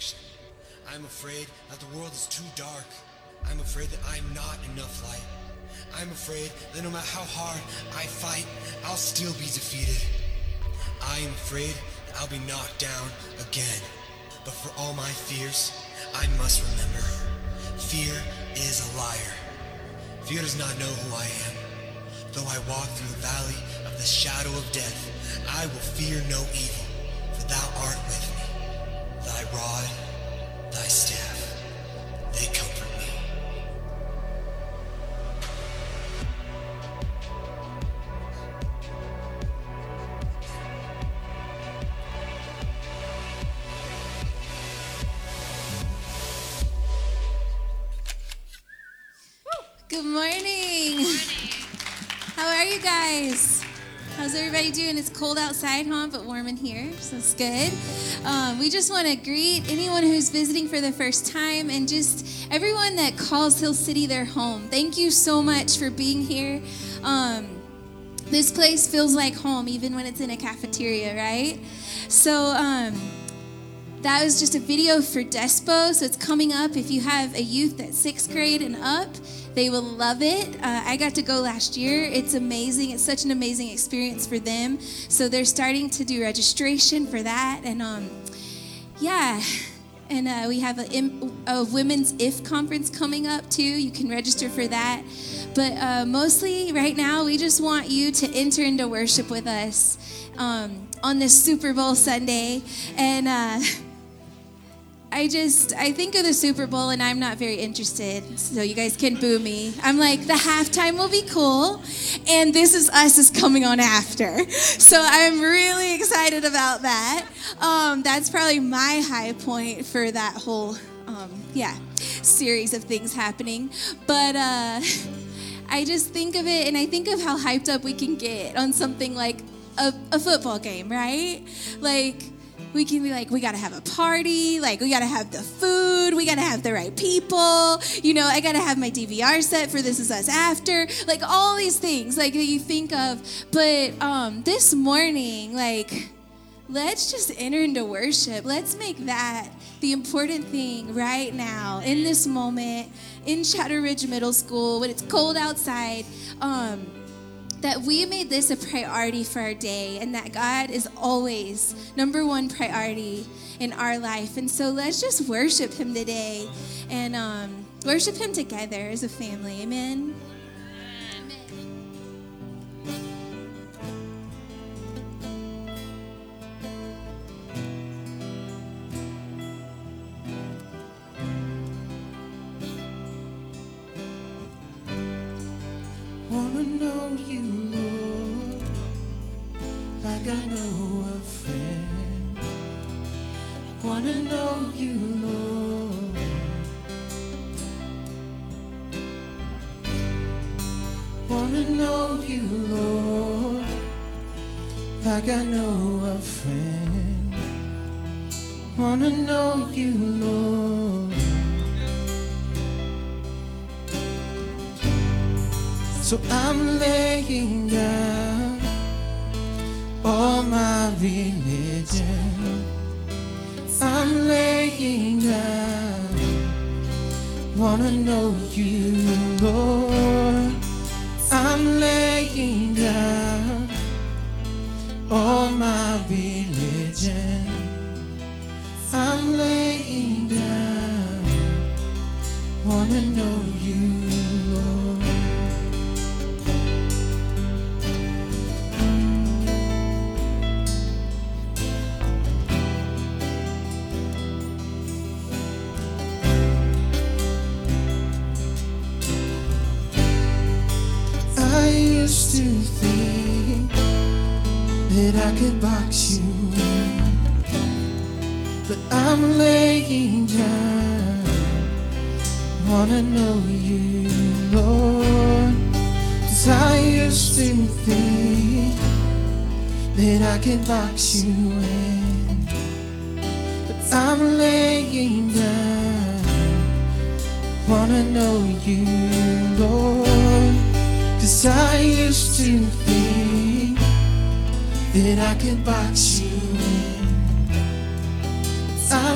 action. I'm afraid that the world is too dark. I'm afraid that I'm not enough light. I'm afraid that no matter how hard I fight, I'll still be defeated. I am afraid that I'll be knocked down again. But for all my fears, I must remember, fear is a liar. Fear does not know who I am. Though I walk through the valley of the shadow of death, I will fear no evil, for thou art with me. Thy rod, thy staff, they comfort me. Good morning. Good morning. How are you guys? How's everybody doing? It's cold outside, huh? But warm in here, so it's good. We just want to greet anyone who's visiting for the first time and just everyone that calls Hill City their home. Thank you so much for being here. This place feels like home, even when it's in a cafeteria, right? So that was just a video for Despo, so it's coming up. If you have a youth that's 6th grade and up, they will love it. I got to go last year. It's amazing. It's such an amazing experience for them. So they're starting to do registration for that. And we have a Women's IF conference coming up too. You can register for that. But mostly right now, we just want you to enter into worship with us on this Super Bowl Sunday. And I think of the Super Bowl and I'm not very interested, so you guys can boo me. I'm like, the halftime will be cool, and This Is Us is coming on after. So I'm really excited about that. That's probably my high point for that whole, series of things happening. But I just think of it, and I think of how hyped up we can get on something like a football game, right? Like, we can be like, we got to have a party, like we got to have the food, we got to have the right people, you know, I got to have my DVR set for This Is Us after, like all these things like that you think of. But this morning, like, let's just enter into worship. Let's make that the important thing right now in this moment in Chatter Ridge Middle School when it's cold outside, that we made this a priority for our day and that God is always number one priority in our life. And so let's just worship him today and worship him together as a family. Amen. I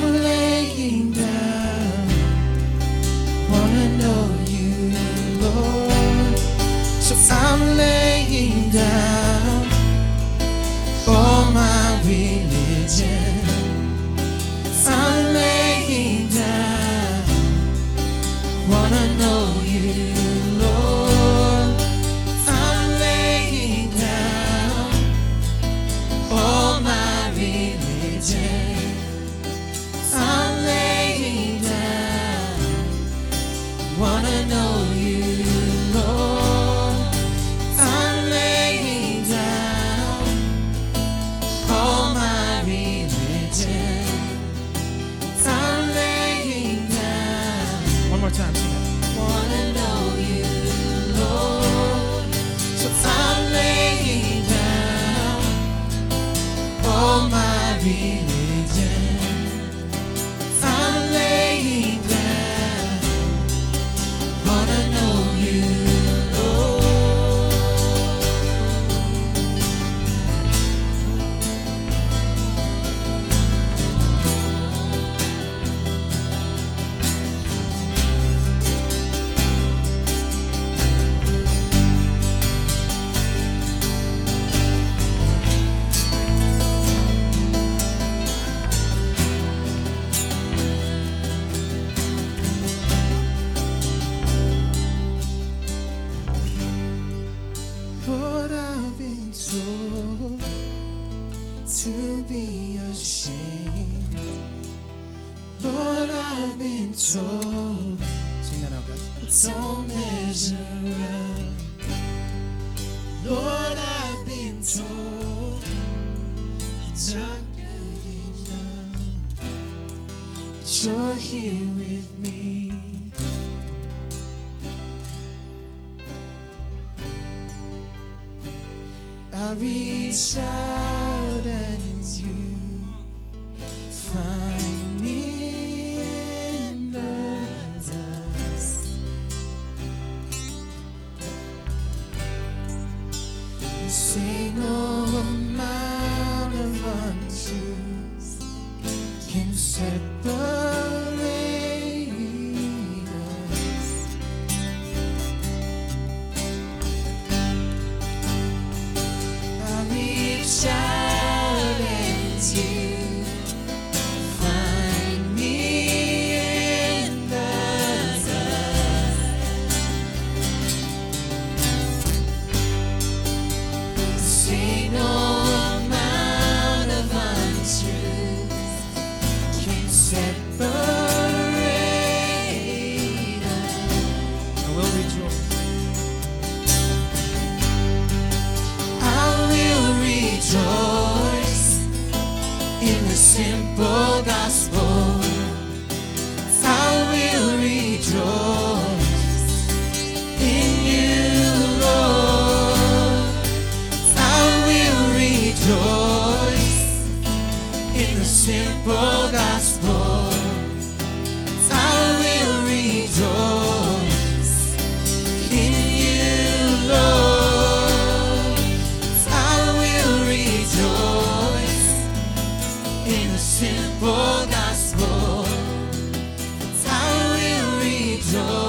Simple gospel, I will rejoice.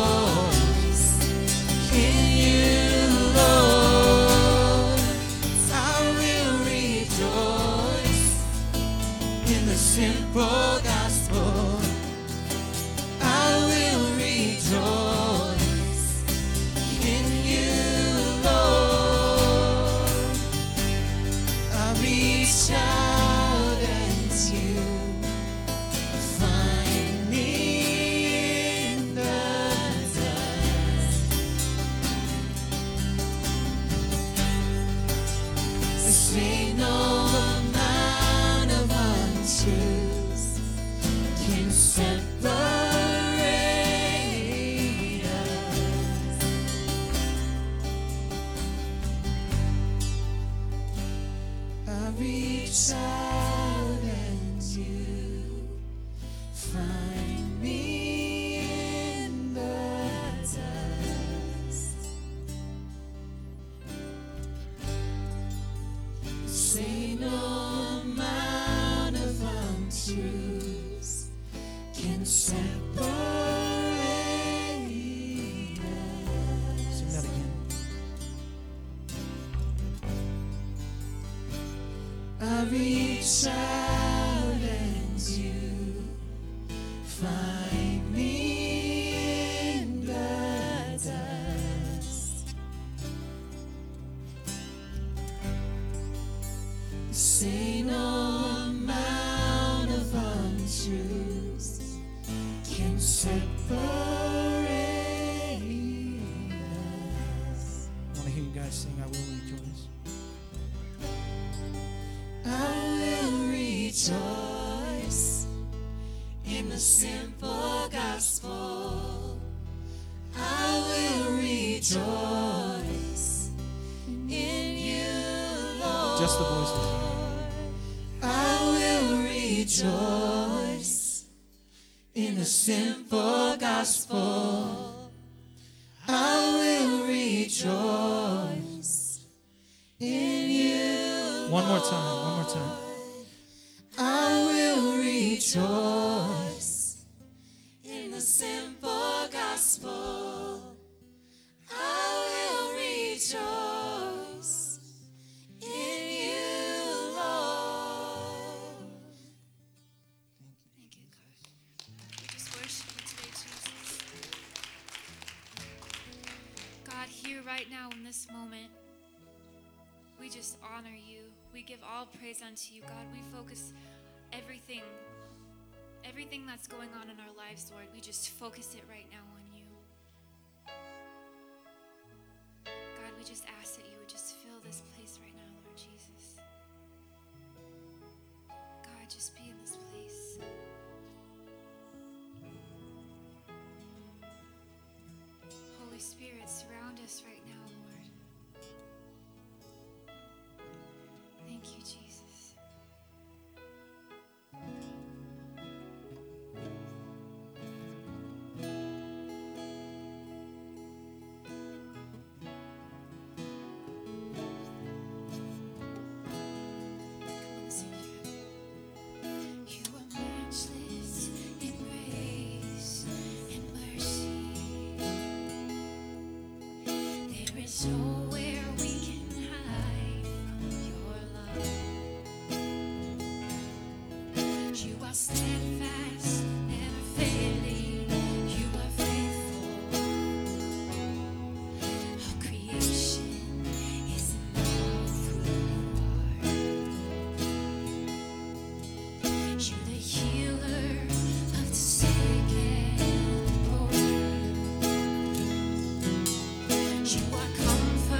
Unto you, God, we focus everything that's going on in our lives, Lord, we just focus it right now on you. God, we just ask that you would just fill this place right now, Lord Jesus. God, just be in this place. Holy Spirit, surround us right now, Lord. Thank you, Jesus. You are comfort.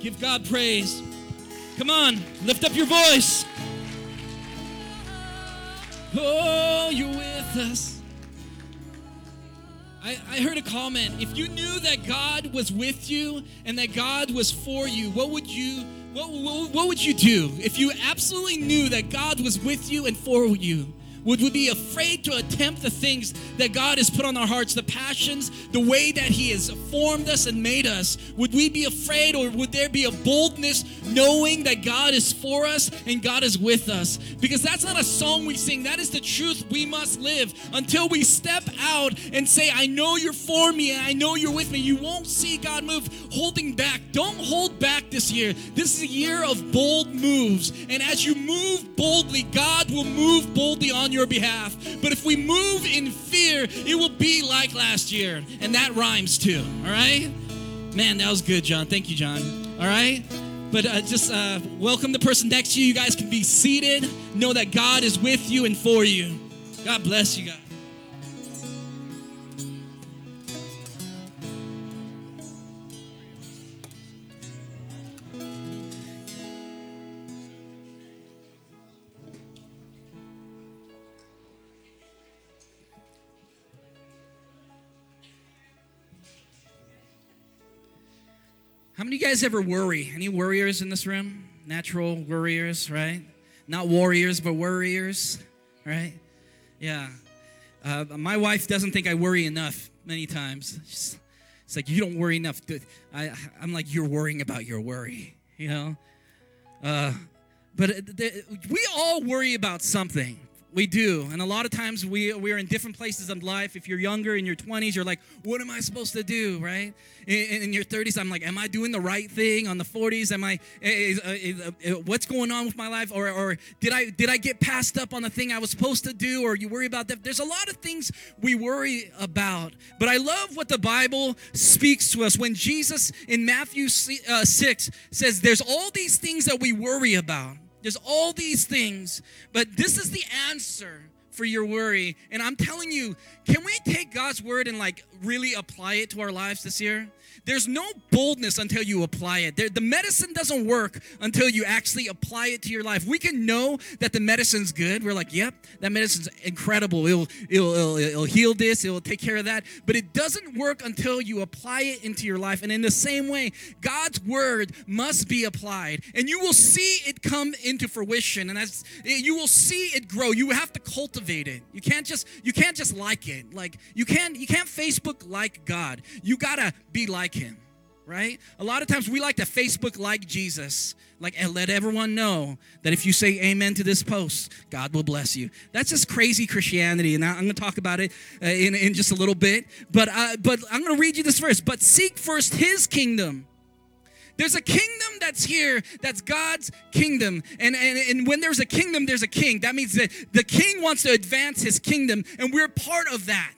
Give God praise. Come on, lift up your voice. Oh, you're with us. I heard a comment. If you knew that God was with you and that God was for you, what would you do? If you absolutely knew that God was with you and for you, would we be afraid to attempt the things that God has put on our hearts, the passions, the way that He has formed us and made us? Would we be afraid, or would there be a boldness knowing that God is for us and God is with us? Because that's not a song we sing. That is the truth we must live. Until we step out and say, I know you're for me and I know you're with me, you won't see God move. Holding back. Don't hold back this year. This is a year of bold moves. And as you move boldly, God will move boldly on you. Your behalf. But if we move in fear, it will be like last year. And that rhymes too. All right, man, that was good, John. Thank you, John. All right, but just welcome the person next to you. You guys can be seated. Know that God is with you and for you. God bless you guys. How many of you guys ever worry? Any worriers in this room? Natural worriers, right? Not warriors, but worriers, right? Yeah. My wife doesn't think I worry enough many times. It's like, you don't worry enough. I'm like, you're worrying about your worry, you know? We all worry about something. We do, and a lot of times we're in different places in life. If you're younger, in your 20s, you're like, what am I supposed to do, right? In your 30s, I'm like, am I doing the right thing? On the 40s, what's going on with my life? Or did I get passed up on the thing I was supposed to do? Or you worry about that. There's a lot of things we worry about, but I love what the Bible speaks to us. When Jesus in Matthew 6 says, there's all these things that we worry about. There's all these things, but this is the answer for your worry. And I'm telling you, can we take God's word and really apply it to our lives this year? There's no boldness until you apply it. The medicine doesn't work until you actually apply it to your life. We can know that the medicine's good. We're like, yep, that medicine's incredible. It'll heal this. It'll take care of that. But it doesn't work until you apply it into your life. And in the same way, God's word must be applied. And you will see it come into fruition. And you will see it grow. You have to cultivate it. You can't just like it. You can't Facebook like God. You got to be like Him, right? A lot of times we like to Facebook like Jesus, and let everyone know that if you say amen to this post, God will bless you. That's just crazy Christianity, and I'm going to talk about it in just a little bit. But I'm going to read you this verse. But seek first His kingdom. There's a kingdom that's here, that's God's kingdom. And when there's a kingdom, there's a king. That means that the king wants to advance his kingdom, and we're part of that.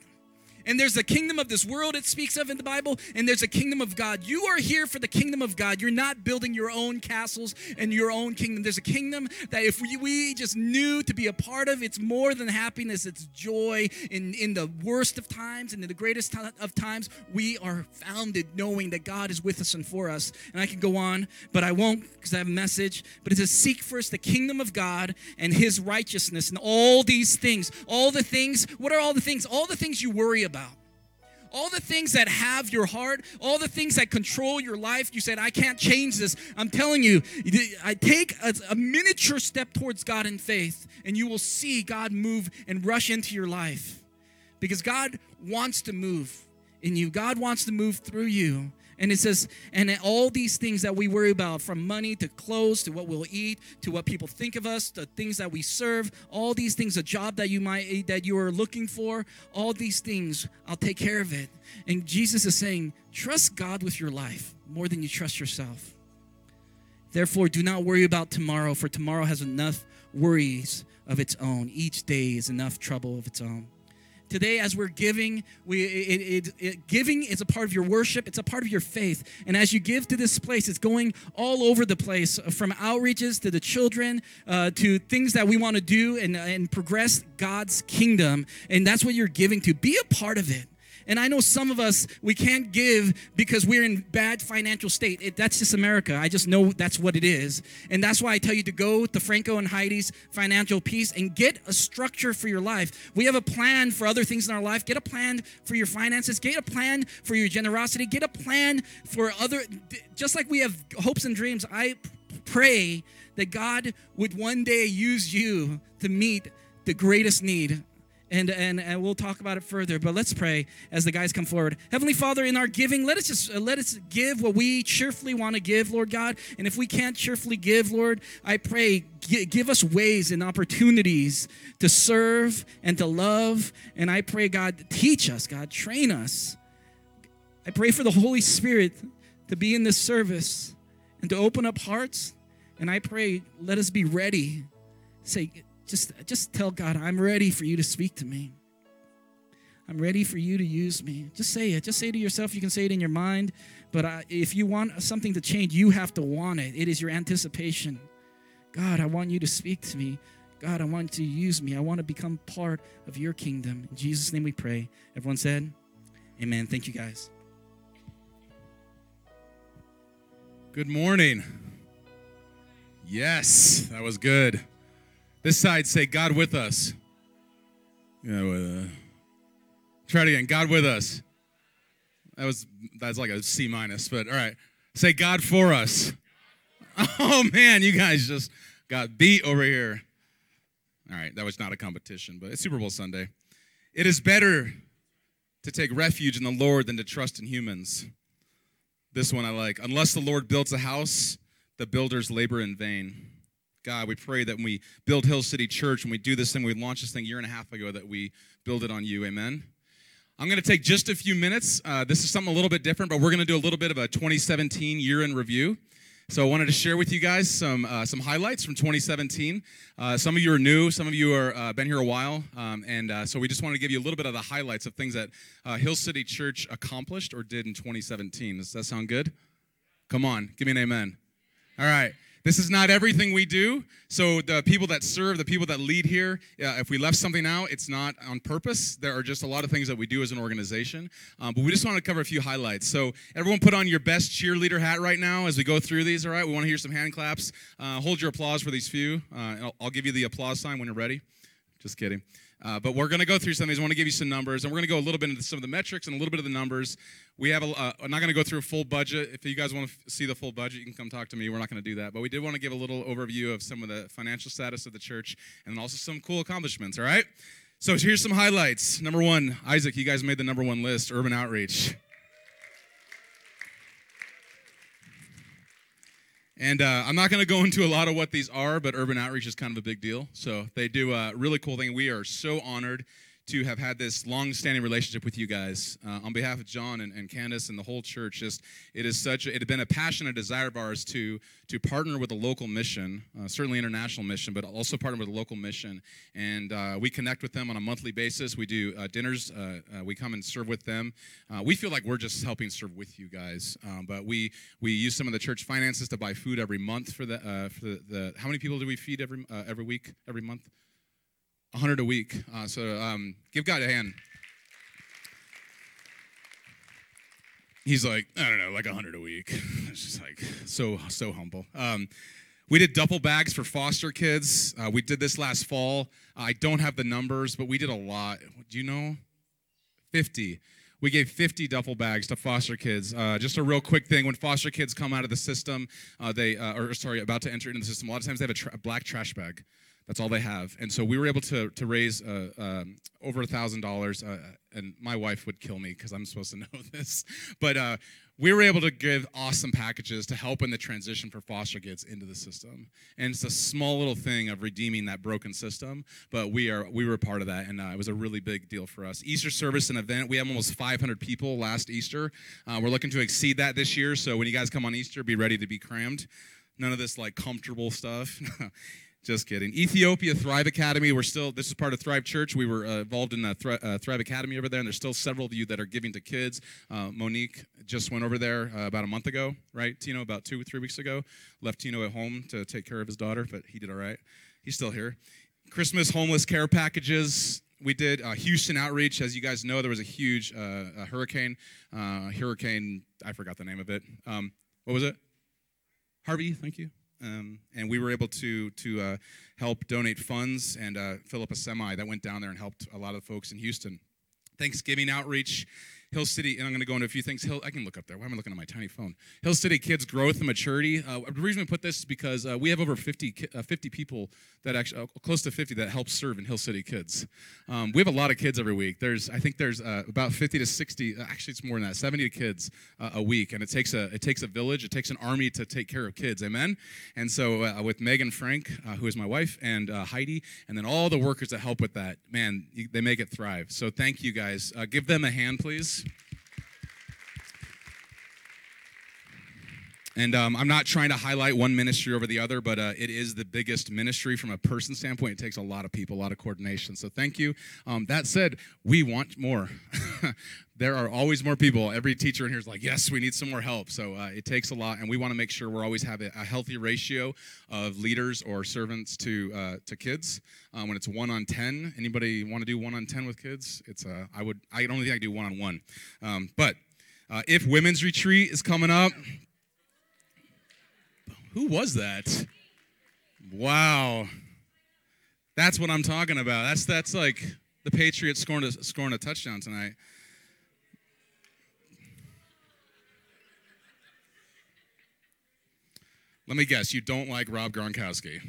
And there's the kingdom of this world it speaks of in the Bible, and there's a kingdom of God. You are here for the kingdom of God. You're not building your own castles and your own kingdom. There's a kingdom that if we just knew to be a part of, it's more than happiness. It's joy in the worst of times and in the greatest of times. We are founded knowing that God is with us and for us. And I can go on, but I won't because I have a message. But it says, seek first the kingdom of God and His righteousness, and all these things. All the things. What are all the things? All the things you worry about. All the things that have your heart, all the things that control your life, you said, I can't change this. I'm telling you, I take a miniature step towards God in faith, and you will see God move and rush into your life. Because God wants to move in you. God wants to move through you. And it says, and all these things that we worry about, from money to clothes to what we'll eat to what people think of us, the things that we serve, all these things, a job that you are looking for, all these things, I'll take care of it. And Jesus is saying, trust God with your life more than you trust yourself. Therefore, do not worry about tomorrow, for tomorrow has enough worries of its own. Each day is enough trouble of its own. Today, as we're giving, giving is a part of your worship. It's a part of your faith. And as you give to this place, it's going all over the place, from outreaches to the children, to things that we want to do and progress God's kingdom. And that's what you're giving to. Be a part of it. And I know some of us, we can't give because we're in bad financial state. That's just America. I just know that's what it is. And that's why I tell you to go to Franco and Heidi's Financial Peace and get a structure for your life. We have a plan for other things in our life. Get a plan for your finances. Get a plan for your generosity. Get a plan for other, just like we have hopes and dreams. I pray that God would one day use you to meet the greatest need. And we'll talk about it further, but let's pray as the guys come forward. Heavenly Father, in our giving, let us give what we cheerfully want to give, Lord God. And if we can't cheerfully give, Lord, I pray, give us ways and opportunities to serve and to love. And I pray, God, teach us, God, train us. I pray for the Holy Spirit to be in this service and to open up hearts. And I pray, let us be ready. Say, just tell God, I'm ready for you to speak to me. I'm ready for you to use me. Just say it. Just say it to yourself. You can say it in your mind. But if you want something to change, you have to want it. It is your anticipation. God, I want you to speak to me. God, I want you to use me. I want to become part of your kingdom. In Jesus' name we pray. Everyone said, amen. Thank you, guys. Good morning. Yes, that was good. This side, say, God with us. Yeah, with, try it again. God with us. That's like a C minus, but all right. Say, God for us. Oh, man, you guys just got beat over here. All right, that was not a competition, but it's Super Bowl Sunday. It is better to take refuge in the Lord than to trust in humans. This one I like. Unless the Lord builds a house, the builders labor in vain. God, we pray that when we build Hill City Church, when we do this thing, we launched this thing a year and a half ago, that we build it on you. Amen. I'm going to take just a few minutes. This is something a little bit different, but we're going to do a little bit of a 2017 year in review. So I wanted to share with you guys some highlights from 2017. Some of you are new. Some of you are been here a while. So we just want to give you a little bit of the highlights of things that Hill City Church accomplished or did in 2017. Does that sound good? Come on. Give me an amen. All right. This is not everything we do, so the people that serve, the people that lead here, if we left something out, it's not on purpose. There are just a lot of things that we do as an organization, but we just want to cover a few highlights. So everyone put on your best cheerleader hat right now as we go through these, all right? We want to hear some hand claps. Hold your applause for these few, and I'll give you the applause sign when you're ready. Just kidding. But we're going to go through some of these. I want to give you some numbers, and we're going to go a little bit into some of the metrics and a little bit of the numbers. We have I'm not going to go through a full budget. If you guys want to see the full budget, you can come talk to me. We're not going to do that. But we did want to give a little overview of some of the financial status of the church and also some cool accomplishments, all right? So here's some highlights. Number one, Isaac, you guys made the number one list, Urban Outreach. And I'm not going to go into a lot of what these are, but Urban Outreach is kind of a big deal. So they do a really cool thing. We are so honored to have had this long-standing relationship with you guys. On behalf of John and Candace and the whole church, it had been a passion and desire of ours to partner with a local mission, certainly international mission, but also partner with a local mission. And we connect with them on a monthly basis. We do dinners. We come and serve with them. We feel like we're just helping serve with you guys. But we use some of the church finances to buy food every month for the how many people do we feed every week, every month? 100 a week. So give God a hand. He's like, I don't know, like 100 a week. It's just like so humble. We did duffel bags for foster kids. We did this last fall. I don't have the numbers, but we did a lot. Do you know? 50. We gave 50 duffel bags to foster kids. Just a real quick thing. When foster kids come out of the system, about to enter into the system, a lot of times they have a black trash bag. That's all they have. And so we were able to raise over $1,000, and my wife would kill me because I'm supposed to know this. But we were able to give awesome packages to help in the transition for foster kids into the system. And it's a small little thing of redeeming that broken system, but we were part of that, and it was a really big deal for us. Easter service and event, we have almost 500 people last Easter. We're looking to exceed that this year, so when you guys come on Easter, be ready to be crammed. None of this, like, comfortable stuff. Just kidding. Ethiopia Thrive Academy. This is part of Thrive Church. We were involved in Thrive Academy over there, and there's still several of you that are giving to kids. Monique just went over there about a month ago, right, Tino? About 2 or 3 weeks ago. Left Tino at home to take care of his daughter, but he did all right. He's still here. Christmas homeless care packages. we did Houston Outreach. As you guys know, there was a huge hurricane. I forgot the name of it. What was it? Harvey, thank you. And we were able to help donate funds and fill up a semi that went down there and helped a lot of folks in Houston. Thanksgiving Outreach, Hill City, and I'm going to go into a few things. I can look up there. Why am I looking at my tiny phone? Hill City Kids Growth and Maturity. The reason we put this is because we have over 50 people that actually, close to 50 that help serve in Hill City Kids. We have a lot of kids every week. I think there's about 50 to 60. Actually, it's more than that. 70 kids a week, and it takes a village. It takes an army to take care of kids. Amen. And so with Megan Frank, who is my wife, and Heidi, and then all the workers that help with that, man, they make it thrive. So thank you guys. Give them a hand, please. And I'm not trying to highlight one ministry over the other, but it is the biggest ministry from a person standpoint. It takes a lot of people, a lot of coordination. So thank you. That said, we want more. There are always more people. Every teacher in here is like, yes, we need some more help. So it takes a lot, and we want to make sure we always have a healthy ratio of leaders or servants to kids. When it's 1 on 10, anybody want to do 1 on 10 with kids? It's I don't think I do 1 on 1. But if women's retreat is coming up. Who was that? Wow. That's what I'm talking about. That's like the Patriots scoring a touchdown tonight. Let me guess, you don't like Rob Gronkowski.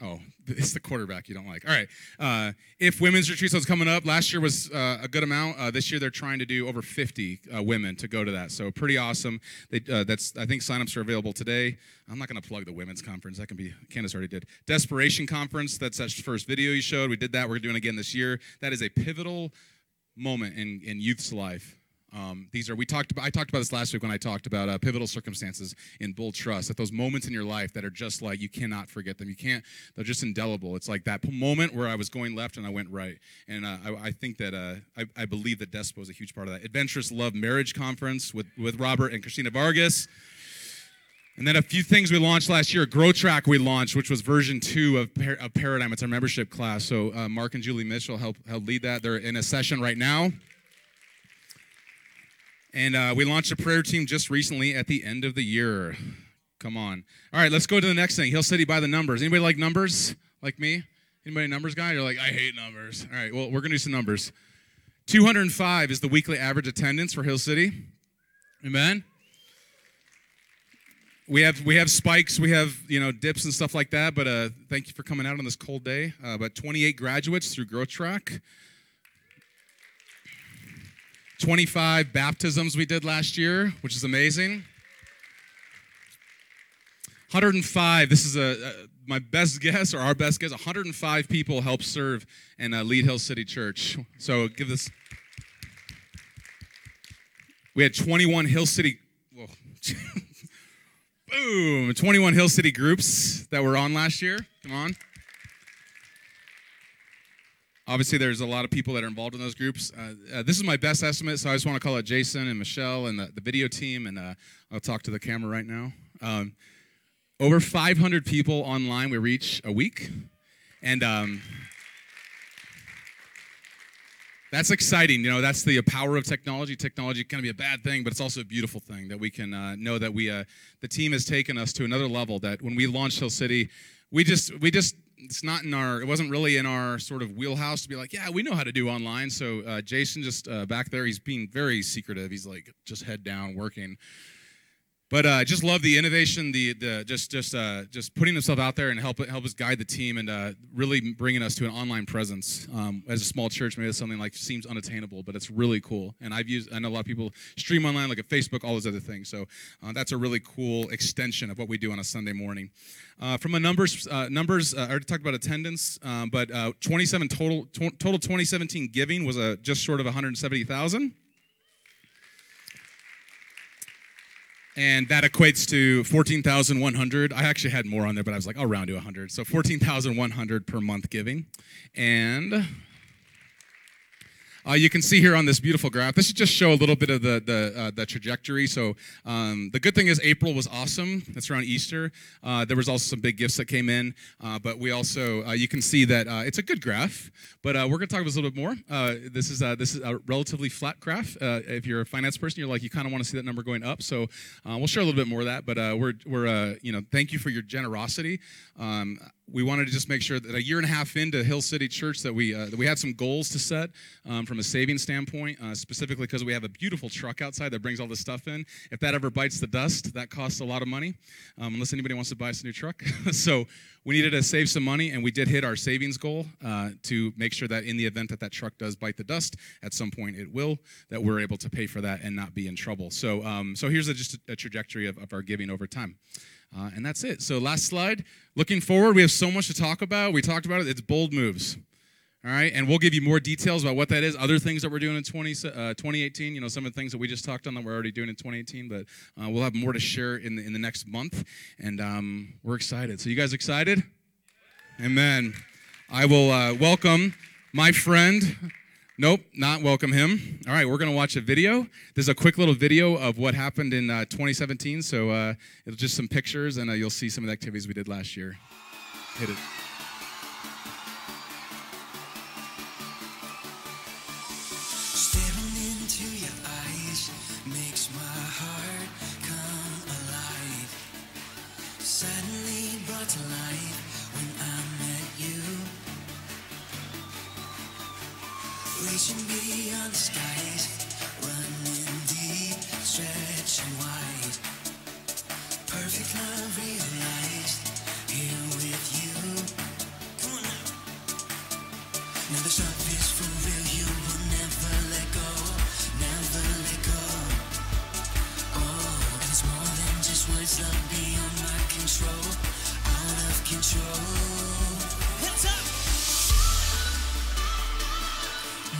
Oh, it's the quarterback you don't like. All right. If women's retreats is coming up, last year was a good amount. This year they're trying to do over 50 women to go to that. So pretty awesome. I think signups are available today. I'm not going to plug the women's conference. Candace already did. Desperation Conference, that's that first video you showed. We did that. We're doing it again this year. That is a pivotal moment in youth's life. I talked about this last week when I talked about pivotal circumstances in bold trust, that those moments in your life that are just like, you cannot forget them. They're just indelible. It's like that moment where I was going left and I went right. And I think that, I believe that Despo is a huge part of that. Adventurous Love Marriage Conference with Robert and Christina Vargas. And then a few things we launched last year. Grow Track we launched, which was version 2 of Paradigm. It's our membership class. So Mark and Julie Mitchell help lead that. They're in a session right now. And we launched a prayer team just recently at the end of the year. Come on. All right, let's go to the next thing. Hill City by the numbers. Anybody like numbers? Like me? Anybody a numbers guy? You're like, I hate numbers. All right, well, we're going to do some numbers. 205 is the weekly average attendance for Hill City. Amen? We have spikes, we have, dips and stuff like that, but thank you for coming out on this cold day. But 28 graduates through Grow Track. 25 baptisms we did last year, which is amazing. 105, this is my best guess, or our best guess, 105 people help serve and lead Hill City Church. So give this. We had 21 Hill City groups that were on last year. Come on. Obviously, there's a lot of people that are involved in those groups. This is my best estimate, so I just want to call out Jason and Michelle and the video team, and I'll talk to the camera right now. Over 500 people online we reach a week, and that's exciting. That's the power of technology. Technology can be a bad thing, but it's also a beautiful thing that we can know that the team has taken us to another level, that when we launched Hill City, we just it wasn't really in our sort of wheelhouse to be like, yeah, we know how to do online. So Jason just back there, he's being very secretive. He's like just head down working. But I just love the innovation, just putting himself out there and help us guide the team and really bringing us to an online presence. As a small church, maybe it's something like seems unattainable, but it's really cool. And I know a lot of people stream online, like at Facebook, all those other things. So that's a really cool extension of what we do on a Sunday morning. From a numbers, I already talked about attendance, but 27 total 2017 giving was just short of $170,000. And that equates to 14,100. I actually had more on there, but I was like, I'll round to 100. So 14,100 per month giving. And You can see here on this beautiful graph, this should just show a little bit of the trajectory. So the good thing is April was awesome. That's around Easter. There was also some big gifts that came in, but we also, you can see that it's a good graph, but we're going to talk about this a little bit more. This is a relatively flat graph. If you're a finance person, you're like, you kind of want to see that number going up, so we'll share a little bit more of that, but we're you know, thank you for your generosity. We wanted to just make sure that a year and a half into Hill City Church that we had some goals to set from a savings standpoint, specifically because we have a beautiful truck outside that brings all this stuff in. If that ever bites the dust, that costs a lot of money, unless anybody wants to buy us a new truck. So we needed to save some money, and we did hit our savings goal to make sure that in the event that truck does bite the dust, at some point it will, that we're able to pay for that and not be in trouble. So so here's just a trajectory of our giving over time. And that's it. So last slide. Looking forward, we have so much to talk about. We talked about it. It's bold moves. All right, and we'll give you more details about what that is, other things that we're doing in 2018, you know, some of the things that we just talked on that we're already doing in 2018, but we'll have more to share in the next month, and we're excited. So you guys excited? Amen. I will welcome my friend. Nope, not welcome him. All right, we're going to watch a video. There's a quick little video of what happened in 2017, so it's just some pictures, and you'll see some of the activities we did last year. Hit it. Beyond the skies, running deep, stretching wide. Perfect love realized, here with you. Come on now. Now the stuff is for real, you will never let go, never let go. Oh, and it's more than just words, love beyond my control, out of control. What's up?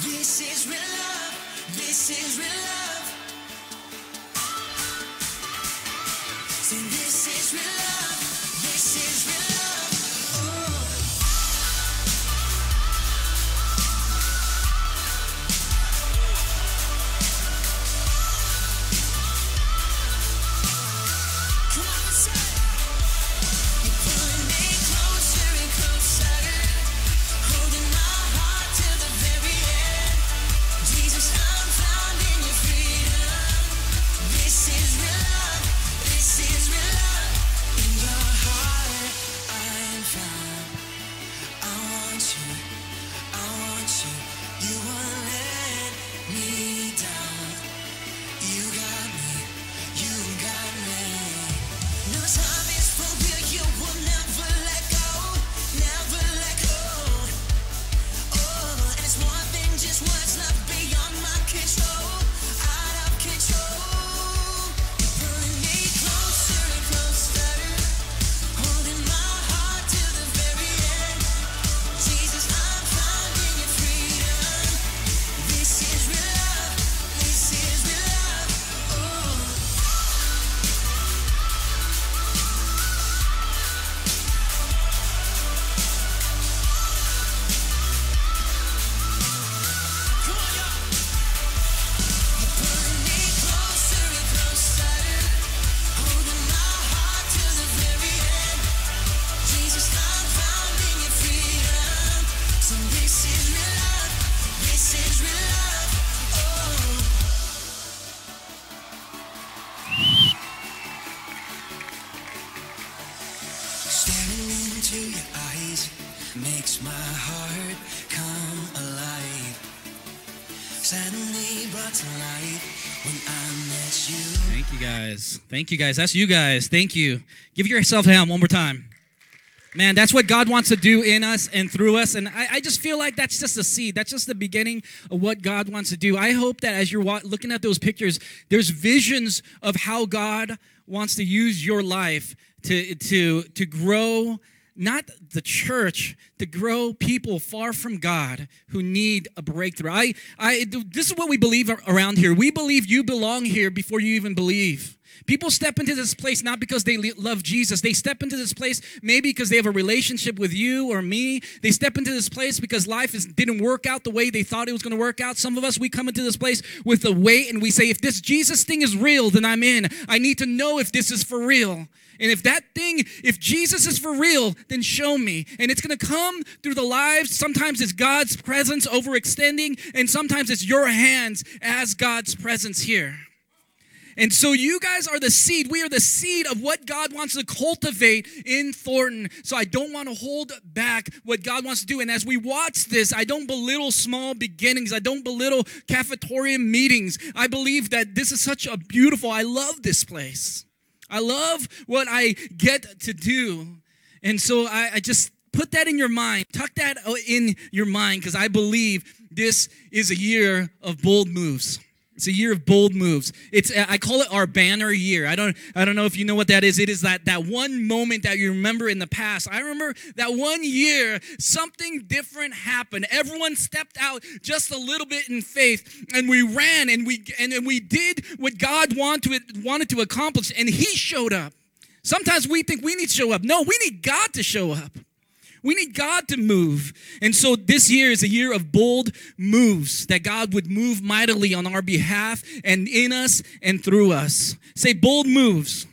This is real love, this is real love. See, this is real love, this is real love. Ooh. Come on, say. You're pulling me closer and closer, holding my heart to the very end. Thank you, guys. That's you guys. Thank you. Give yourself a hand one more time. Man, that's what God wants to do in us and through us. And I just feel like that's just a seed. That's just the beginning of what God wants to do. I hope that as you're looking at those pictures, there's visions of how God wants to use your life to grow not the church, to grow people far from God who need a breakthrough. This is what we believe around here. We believe you belong here before you even believe. People step into this place not because they love Jesus. They step into this place maybe because they have a relationship with you or me. They step into this place because life didn't work out the way they thought it was going to work out. Some of us, we come into this place with a weight and we say, if this Jesus thing is real, then I'm in. I need to know if this is for real. And if that thing, if Jesus is for real, then show me. And it's going to come through the lives. Sometimes it's God's presence overextending, and sometimes it's your hands as God's presence here. And so you guys are the seed. We are the seed of what God wants to cultivate in Thornton. So I don't want to hold back what God wants to do. And as we watch this, I don't belittle small beginnings. I don't belittle cafeteria meetings. I believe that this is such a beautiful, I love this place. I love what I get to do. And so I just put that in your mind. Tuck that in your mind, because I believe this is a year of bold moves. It's a year of bold moves. I call it our banner year. I don't know if you know what that is. It is that one moment that you remember in the past. I remember that one year, something different happened. Everyone stepped out just a little bit in faith, and we ran, and we did what God wanted to accomplish, and He showed up. Sometimes we think we need to show up. No, we need God to show up. We need God to move. And so this year is a year of bold moves, that God would move mightily on our behalf and in us and through us. Say bold moves.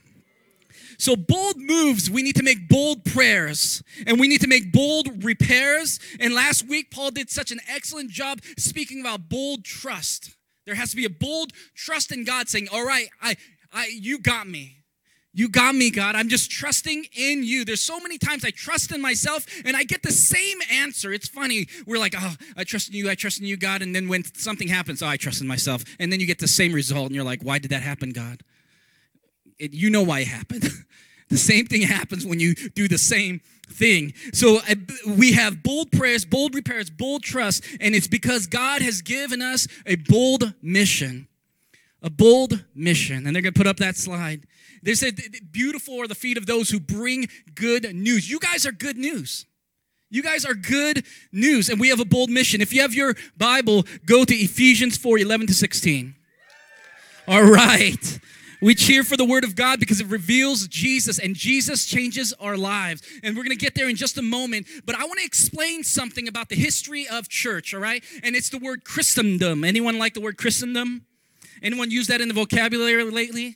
So bold moves, we need to make bold prayers, and we need to make bold repairs. And last week, Paul did such an excellent job speaking about bold trust. There has to be a bold trust in God, saying, all right, you got me. You got me, God. I'm just trusting in you. There's so many times I trust in myself and I get the same answer. It's funny. We're like, oh, I trust in you, God. And then when something happens, oh, I trust in myself. And then you get the same result and you're like, why did that happen, God? You know why it happened. The same thing happens when you do the same thing. So we have bold prayers, bold repairs, bold trust, and it's because God has given us a bold mission. A bold mission. And they're going to put up that slide. They said, beautiful are the feet of those who bring good news. You guys are good news. You guys are good news. And we have a bold mission. If you have your Bible, go to Ephesians 4:11-16. All right. We cheer for the word of God because it reveals Jesus, and Jesus changes our lives. And we're going to get there in just a moment. But I want to explain something about the history of church, all right? And it's the word Christendom. Anyone like the word Christendom? Anyone use that in the vocabulary lately?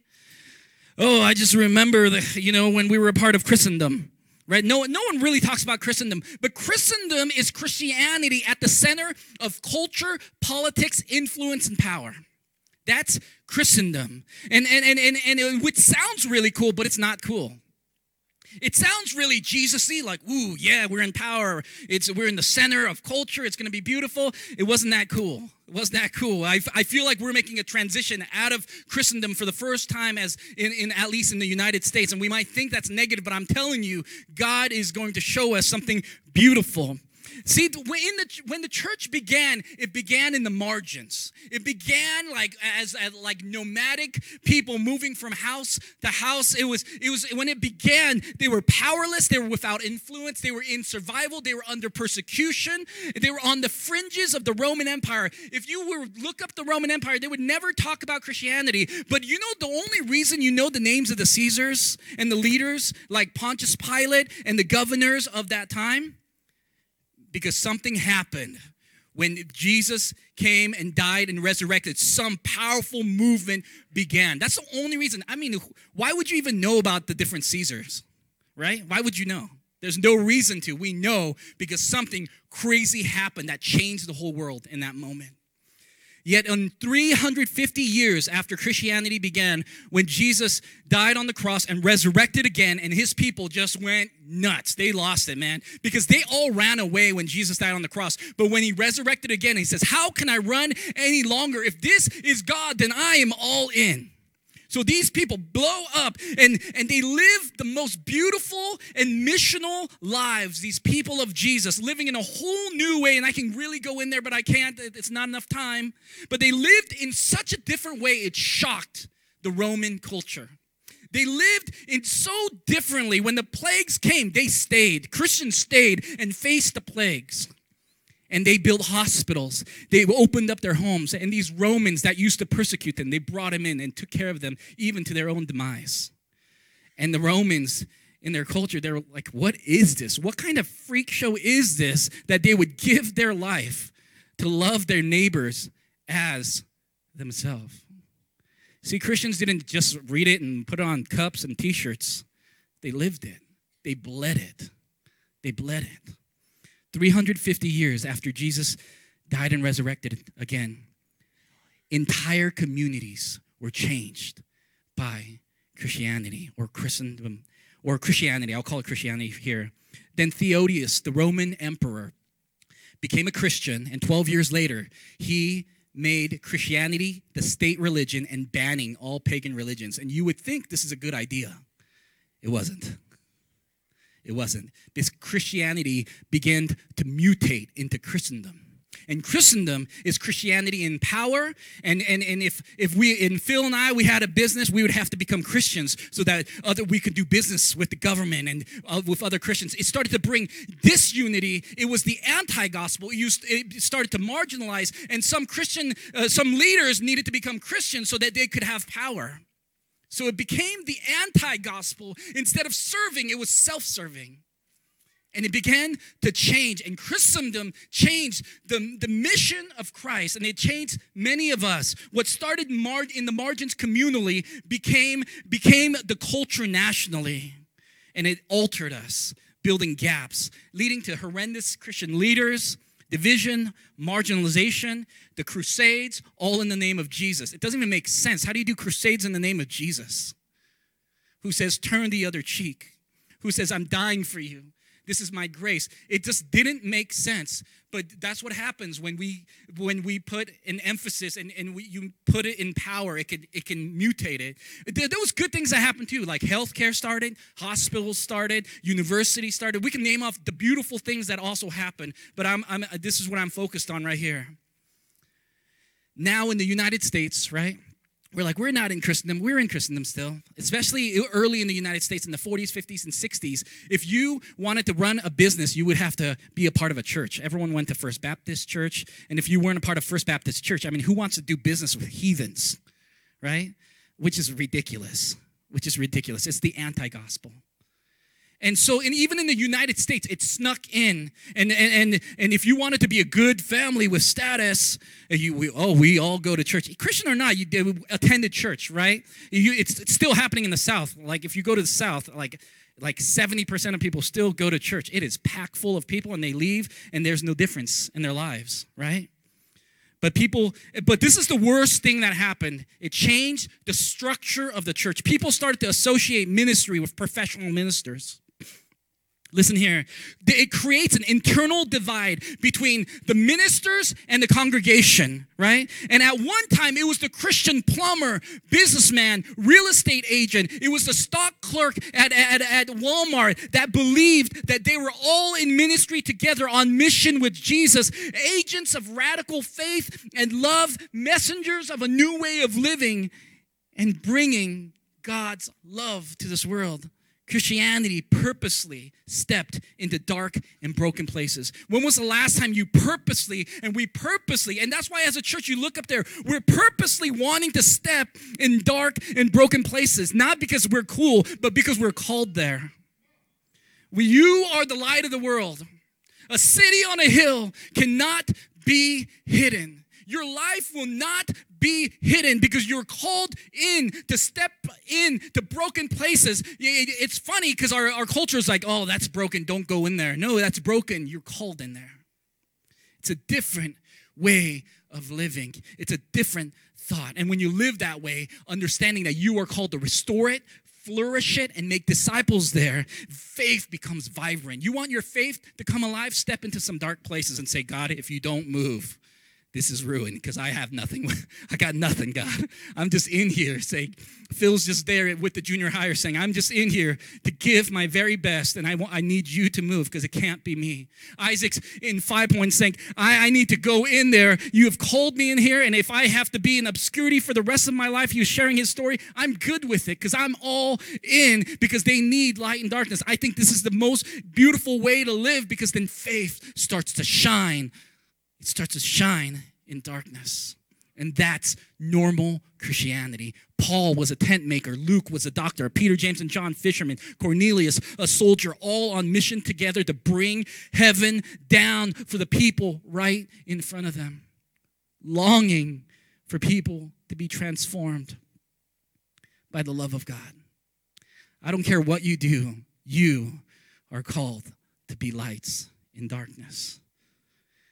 Oh, I just remember when we were a part of Christendom, right? No one really talks about Christendom, but Christendom is Christianity at the center of culture, politics, influence, and power. That's Christendom. And which sounds really cool, but it's not cool. It sounds really Jesus-y, like, ooh, yeah, we're in power. We're in the center of culture. It's going to be beautiful. It wasn't that cool. It wasn't that cool. I feel like we're making a transition out of Christendom for the first time, as in at least in the United States. And we might think that's negative, but I'm telling you, God is going to show us something beautiful. See, when the church began, it began in the margins. It began as nomadic people moving from house to house. It was when it began, they were powerless, they were without influence, they were in survival, they were under persecution, they were on the fringes of the Roman Empire. If you were look up the Roman Empire, they would never talk about Christianity. But you know the only reason you know the names of the Caesars and the leaders like Pontius Pilate and the governors of that time? Because something happened when Jesus came and died and resurrected. Some powerful movement began. That's the only reason. I mean, why would you even know about the different Caesars, right? Why would you know? There's no reason to. We know because something crazy happened that changed the whole world in that moment. Yet in 350 years after Christianity began, when Jesus died on the cross and resurrected again, and his people just went nuts. They lost it, man, because they all ran away when Jesus died on the cross. But when he resurrected again, he says, how can I run any longer? If this is God, then I am all in. So these people blow up, and they live the most beautiful and missional lives, these people of Jesus, living in a whole new way. And I can really go in there, but I can't. It's not enough time. But they lived in such a different way, it shocked the Roman culture. They lived in so differently. When the plagues came, they stayed. Christians stayed and faced the plagues. and they built hospitals. They opened up their homes, and these Romans that used to persecute them, they brought them in and took care of them, even to their own demise. And the Romans, in their culture, they were like, what is this? What kind of freak show is this that they would give their life to love their neighbors as themselves? See, Christians didn't just read it and put it on cups and T-shirts. They lived it. They bled it. 350 years after Jesus died and resurrected again, entire communities were changed by Christianity or Christendom or Christianity. I'll call it Christianity here. Then Theodius, the Roman emperor, became a Christian, and 12 years later, he made Christianity the state religion and banning all pagan religions. And you would think this is a good idea. It wasn't. It wasn't. This Christianity began to mutate into Christendom. And Christendom is Christianity in power. And if we, in Phil and I, we had a business, we would have to become Christians so that we could do business with the government and with other Christians. It started to bring disunity. It was the anti-gospel. It started to marginalize. And some leaders needed to become Christians so that they could have power. So it became the anti-gospel. Instead of serving, it was self-serving. And it began to change. And Christendom changed the mission of Christ. And it changed many of us. What started in the margins communally became the culture nationally. And it altered us, building gaps, leading to horrendous Christian leaders, division, marginalization, the crusades, all in the name of Jesus. It doesn't even make sense. How do you do crusades in the name of Jesus? Who says, turn the other cheek? Who says, I'm dying for you? This is my grace. It just didn't make sense. But that's what happens when we put an emphasis and you put it in power. It can mutate it. There was good things that happened too, like healthcare started, hospitals started, universities started. We can name off the beautiful things that also happened. But this is what I'm focused on right here. Now in the United States, right? We're like, we're not in Christendom. We're in Christendom still, especially early in the United States in the 40s, 50s, and 60s. If you wanted to run a business, you would have to be a part of a church. Everyone went to First Baptist Church. And if you weren't a part of First Baptist Church, I mean, who wants to do business with heathens, right? Which is ridiculous. It's the anti-gospel. And so, and even in the United States, it snuck in. And if you wanted to be a good family with status, we all go to church. Christian or not, you attended church, right? It's still happening in the South. Like, if you go to the South, like 70% of people still go to church. It is packed full of people, and they leave, and there's no difference in their lives, right? But this is the worst thing that happened. It changed the structure of the church. People started to associate ministry with professional ministers. Listen here. It creates an internal divide between the ministers and the congregation, right? And at one time, it was the Christian plumber, businessman, real estate agent. It was the stock clerk at Walmart that believed that they were all in ministry together on mission with Jesus, agents of radical faith and love, messengers of a new way of living and bringing God's love to this world. Christianity purposely stepped into dark and broken places. When was the last time you purposely, and that's why as a church you look up there, we're purposely wanting to step in dark and broken places, not because we're cool, but because we're called there. You are the light of the world. A city on a hill cannot be hidden. Your life will not be hidden because you're called in to step in to broken places. It's funny because our culture is like, oh, that's broken. Don't go in there. No, that's broken. You're called in there. It's a different way of living. It's a different thought. And when you live that way, understanding that you are called to restore it, flourish it, and make disciples there, faith becomes vibrant. You want your faith to come alive? Step into some dark places and say, God, if you don't move, this is ruined because I have nothing. I got nothing, God. I'm just in here saying, Phil's just there with the junior hire saying, I'm just in here to give my very best, and I need you to move because it can't be me. Isaac's in 5 points saying, I need to go in there. You have called me in here, and if I have to be in obscurity for the rest of my life, he was sharing his story, I'm good with it because I'm all in because they need light and darkness. I think this is the most beautiful way to live because then faith starts to shine It starts to shine in darkness. And that's normal Christianity. Paul was a tent maker. Luke was a doctor. Peter, James, and John, fishermen. Cornelius, a soldier, all on mission together to bring heaven down for the people right in front of them. Longing for people to be transformed by the love of God. I don't care what you do, you are called to be lights in darkness.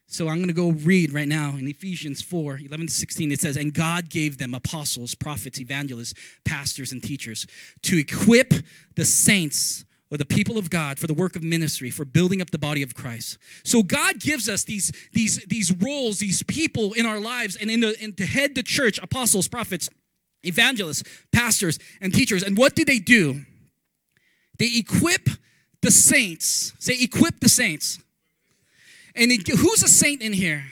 So I'm going to go read right now in Ephesians 4, 11 to 16. It says, and God gave them apostles, prophets, evangelists, pastors, and teachers to equip the saints or the people of God for the work of ministry, for building up the body of Christ. So God gives us these roles, these people in our lives and to head the church, apostles, prophets, evangelists, pastors, and teachers. And what do? They equip the saints. Say, equip the saints. And who's a saint in here?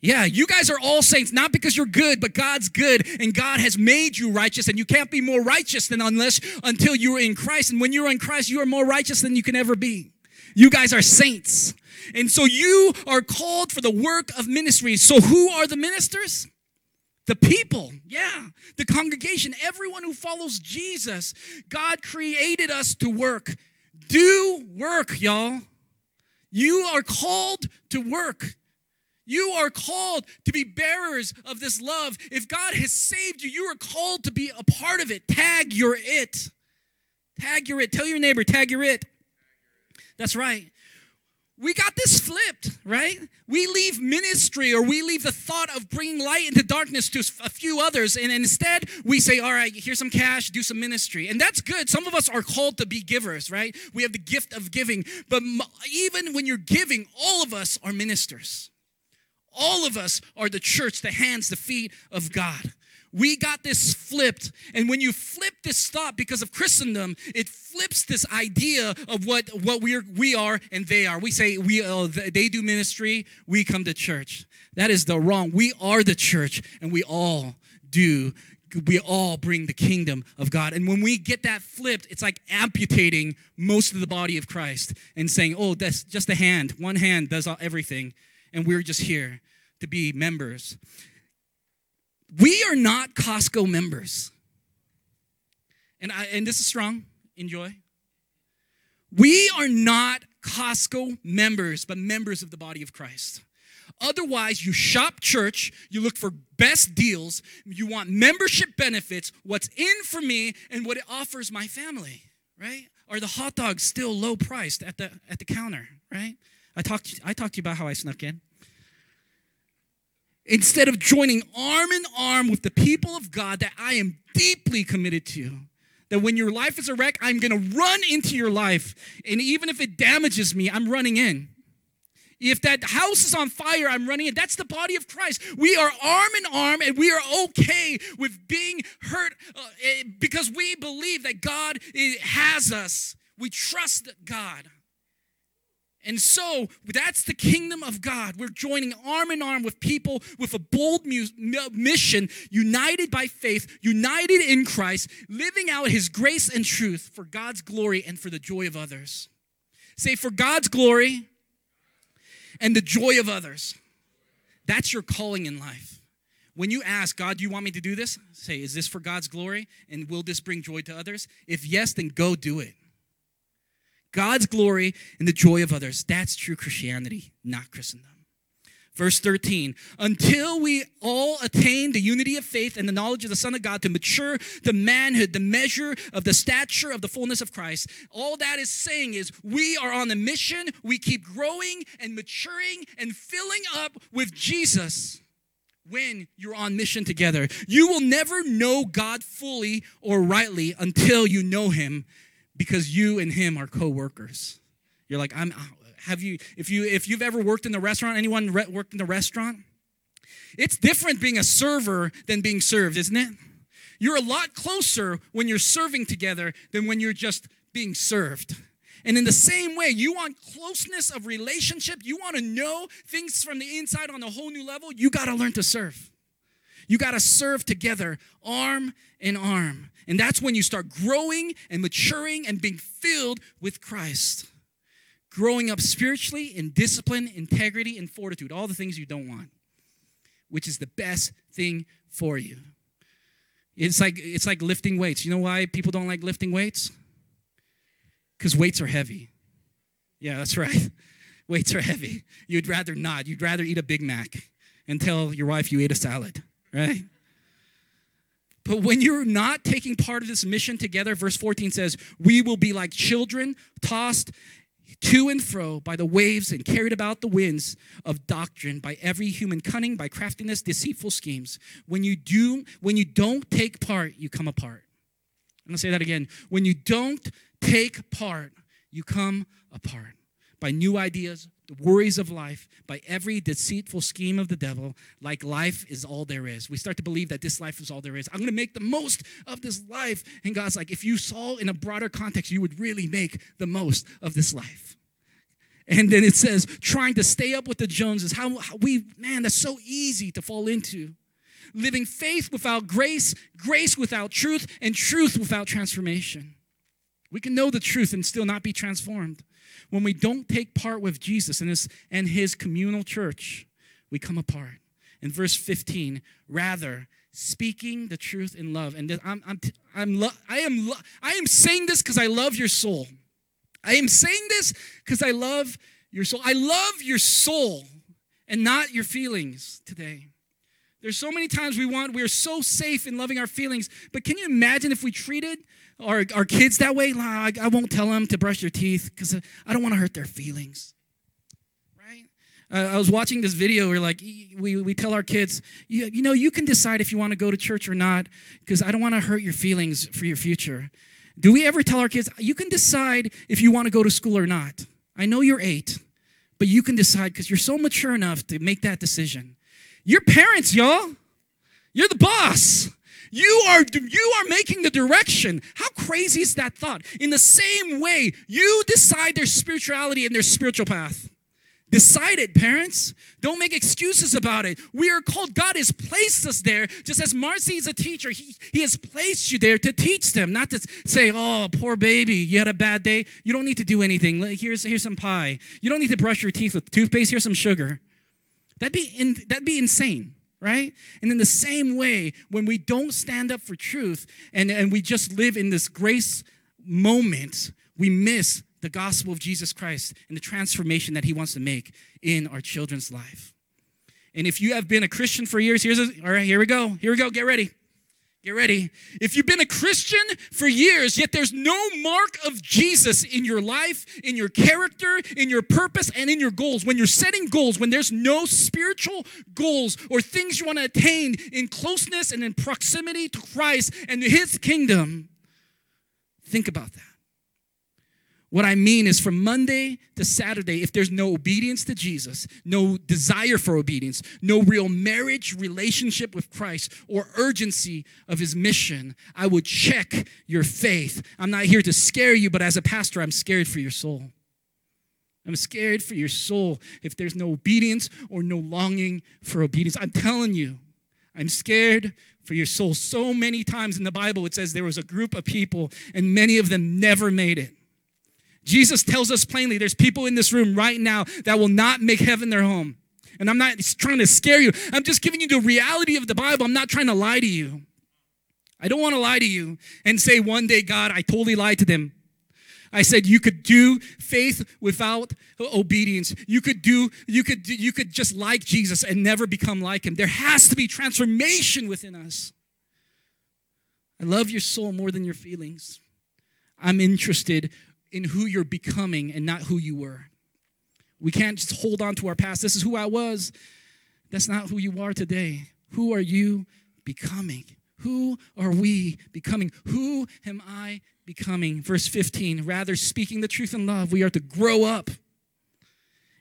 Yeah, you guys are all saints, not because you're good, but God's good, and God has made you righteous, and you can't be more righteous than until you're in Christ. And when you're in Christ, you are more righteous than you can ever be. You guys are saints. And so you are called for the work of ministry. So who are the ministers? The people, yeah, the congregation, everyone who follows Jesus. God created us to work. Do work, y'all. You are called to work. You are called to be bearers of this love. If God has saved you, you are called to be a part of it. Tag your it. Tag your it. Tell your neighbor, tag your it. That's right. We got this flipped, right? We leave ministry, or we leave the thought of bringing light into darkness to a few others, and instead we say, all right, here's some cash, do some ministry. And that's good. Some of us are called to be givers, right? We have the gift of giving. But even when you're giving, all of us are ministers. All of us are the church, the hands, the feet of God. We got this flipped. And when you flip this thought because of Christendom, it flips this idea of what we are and they are. We say they do ministry, we come to church. That is the wrong. We are the church, and we all bring the kingdom of God. And when we get that flipped, it's like amputating most of the body of Christ and saying, oh, that's just a hand. One hand does everything, and we're just here to be members. We are not Costco members. And this is strong. Enjoy. We are not Costco members, but members of the body of Christ. Otherwise, you shop church, you look for best deals, you want membership benefits, what's in for me and what it offers my family, right? Are the hot dogs still low priced at the counter, right? I talked to you about how I snuck in. Instead of joining arm in arm with the people of God that I am deeply committed to, that when your life is a wreck, I'm going to run into your life. And even if it damages me, I'm running in. If that house is on fire, I'm running in. That's the body of Christ. We are arm in arm, and we are okay with being hurt because we believe that God has us. We trust God. And so, that's the kingdom of God. We're joining arm in arm with people with a bold mission, united by faith, united in Christ, living out His grace and truth for God's glory and for the joy of others. Say, for God's glory and the joy of others. That's your calling in life. When you ask, God, do you want me to do this? Say, is this for God's glory? And will this bring joy to others? If yes, then go do it. God's glory and the joy of others. That's true Christianity, not Christendom. Verse 13, until we all attain the unity of faith and the knowledge of the Son of God to mature the manhood, the measure of the stature of the fullness of Christ. All that is saying is we are on a mission. We keep growing and maturing and filling up with Jesus when you're on mission together. You will never know God fully or rightly until you know Him, because you and Him are co-workers. You're like, if you've ever worked in the restaurant, anyone worked in the restaurant? It's different being a server than being served, isn't it? You're a lot closer when you're serving together than when you're just being served. And in the same way, you want closeness of relationship, you want to know things from the inside on a whole new level, you got to learn to serve. You got to serve together, arm in arm. And that's when you start growing and maturing and being filled with Christ. growing up spiritually in discipline, integrity, and fortitude, all the things you don't want, which is the best thing for you. It's like lifting weights. You know why people don't like lifting weights? Because weights are heavy. Yeah, that's right. Weights are heavy. You'd rather not. You'd rather eat a Big Mac and tell your wife you ate a salad, right? But when you're not taking part of this mission together, verse 14 says, we will be like children tossed to and fro by the waves and carried about the winds of doctrine, by every human cunning, by craftiness, deceitful schemes. When you don't take part, you come apart. I'm going to say that again. When you don't take part, you come apart by new ideas, the worries of life, by every deceitful scheme of the devil, like life is all there is. We start to believe that this life is all there is. I'm going to make the most of this life. And God's like, if you saw in a broader context, you would really make the most of this life. And then it says, trying to stay up with the Joneses. Man, that's so easy to fall into. Living faith without grace, grace without truth, and truth without transformation. We can know the truth and still not be transformed. When we don't take part with Jesus and his communal church, we come apart. In verse 15, rather, speaking the truth in love. And I am saying this because I love your soul. I am saying this because I love your soul. I love your soul and not your feelings today. There's so many times we're so safe in loving our feelings. But can you imagine if we treated our kids that way? I won't tell them to brush their teeth because I don't want to hurt their feelings, right? I was watching this video where we tell our kids, you know, you can decide if you want to go to church or not because I don't want to hurt your feelings for your future. Do we ever tell our kids, you can decide if you want to go to school or not? I know you're 8, but you can decide because you're so mature enough to make that decision. Your parents, y'all. You're the boss. You are making the direction. How crazy is that thought? In the same way, you decide their spirituality and their spiritual path. Decide it, parents. Don't make excuses about it. We are called. God has placed us there. Just as Marcy is a teacher, he has placed you there to teach them, not to say, oh, poor baby, you had a bad day. You don't need to do anything. Here's some pie. You don't need to brush your teeth with toothpaste. Here's some sugar. That'd be insane, right? And in the same way, when we don't stand up for truth and we just live in this grace moment, we miss the gospel of Jesus Christ and the transformation that he wants to make in our children's life. And if you have been a Christian for years, here we go, get ready. Get ready. If you've been a Christian for years, yet there's no mark of Jesus in your life, in your character, in your purpose, and in your goals. When you're setting goals, when there's no spiritual goals or things you want to attain in closeness and in proximity to Christ and his kingdom, think about that. What I mean is from Monday to Saturday, if there's no obedience to Jesus, no desire for obedience, no real marriage relationship with Christ or urgency of his mission, I would check your faith. I'm not here to scare you, but as a pastor, I'm scared for your soul. I'm scared for your soul if there's no obedience or no longing for obedience. I'm telling you, I'm scared for your soul. So many times in the Bible, it says there was a group of people and many of them never made it. Jesus tells us plainly, there's people in this room right now that will not make heaven their home. And I'm not trying to scare you. I'm just giving you the reality of the Bible. I'm not trying to lie to you. I don't want to lie to you and say one day, God, I totally lied to them. I said you could do faith without obedience. You could just like Jesus and never become like him. There has to be transformation within us. I love your soul more than your feelings. I'm interested in who you're becoming and not who you were. We can't just hold on to our past. This is who I was. That's not who you are today. Who are you becoming? Who are we becoming? Who am I becoming? Verse 15, rather speaking the truth in love, we are to grow up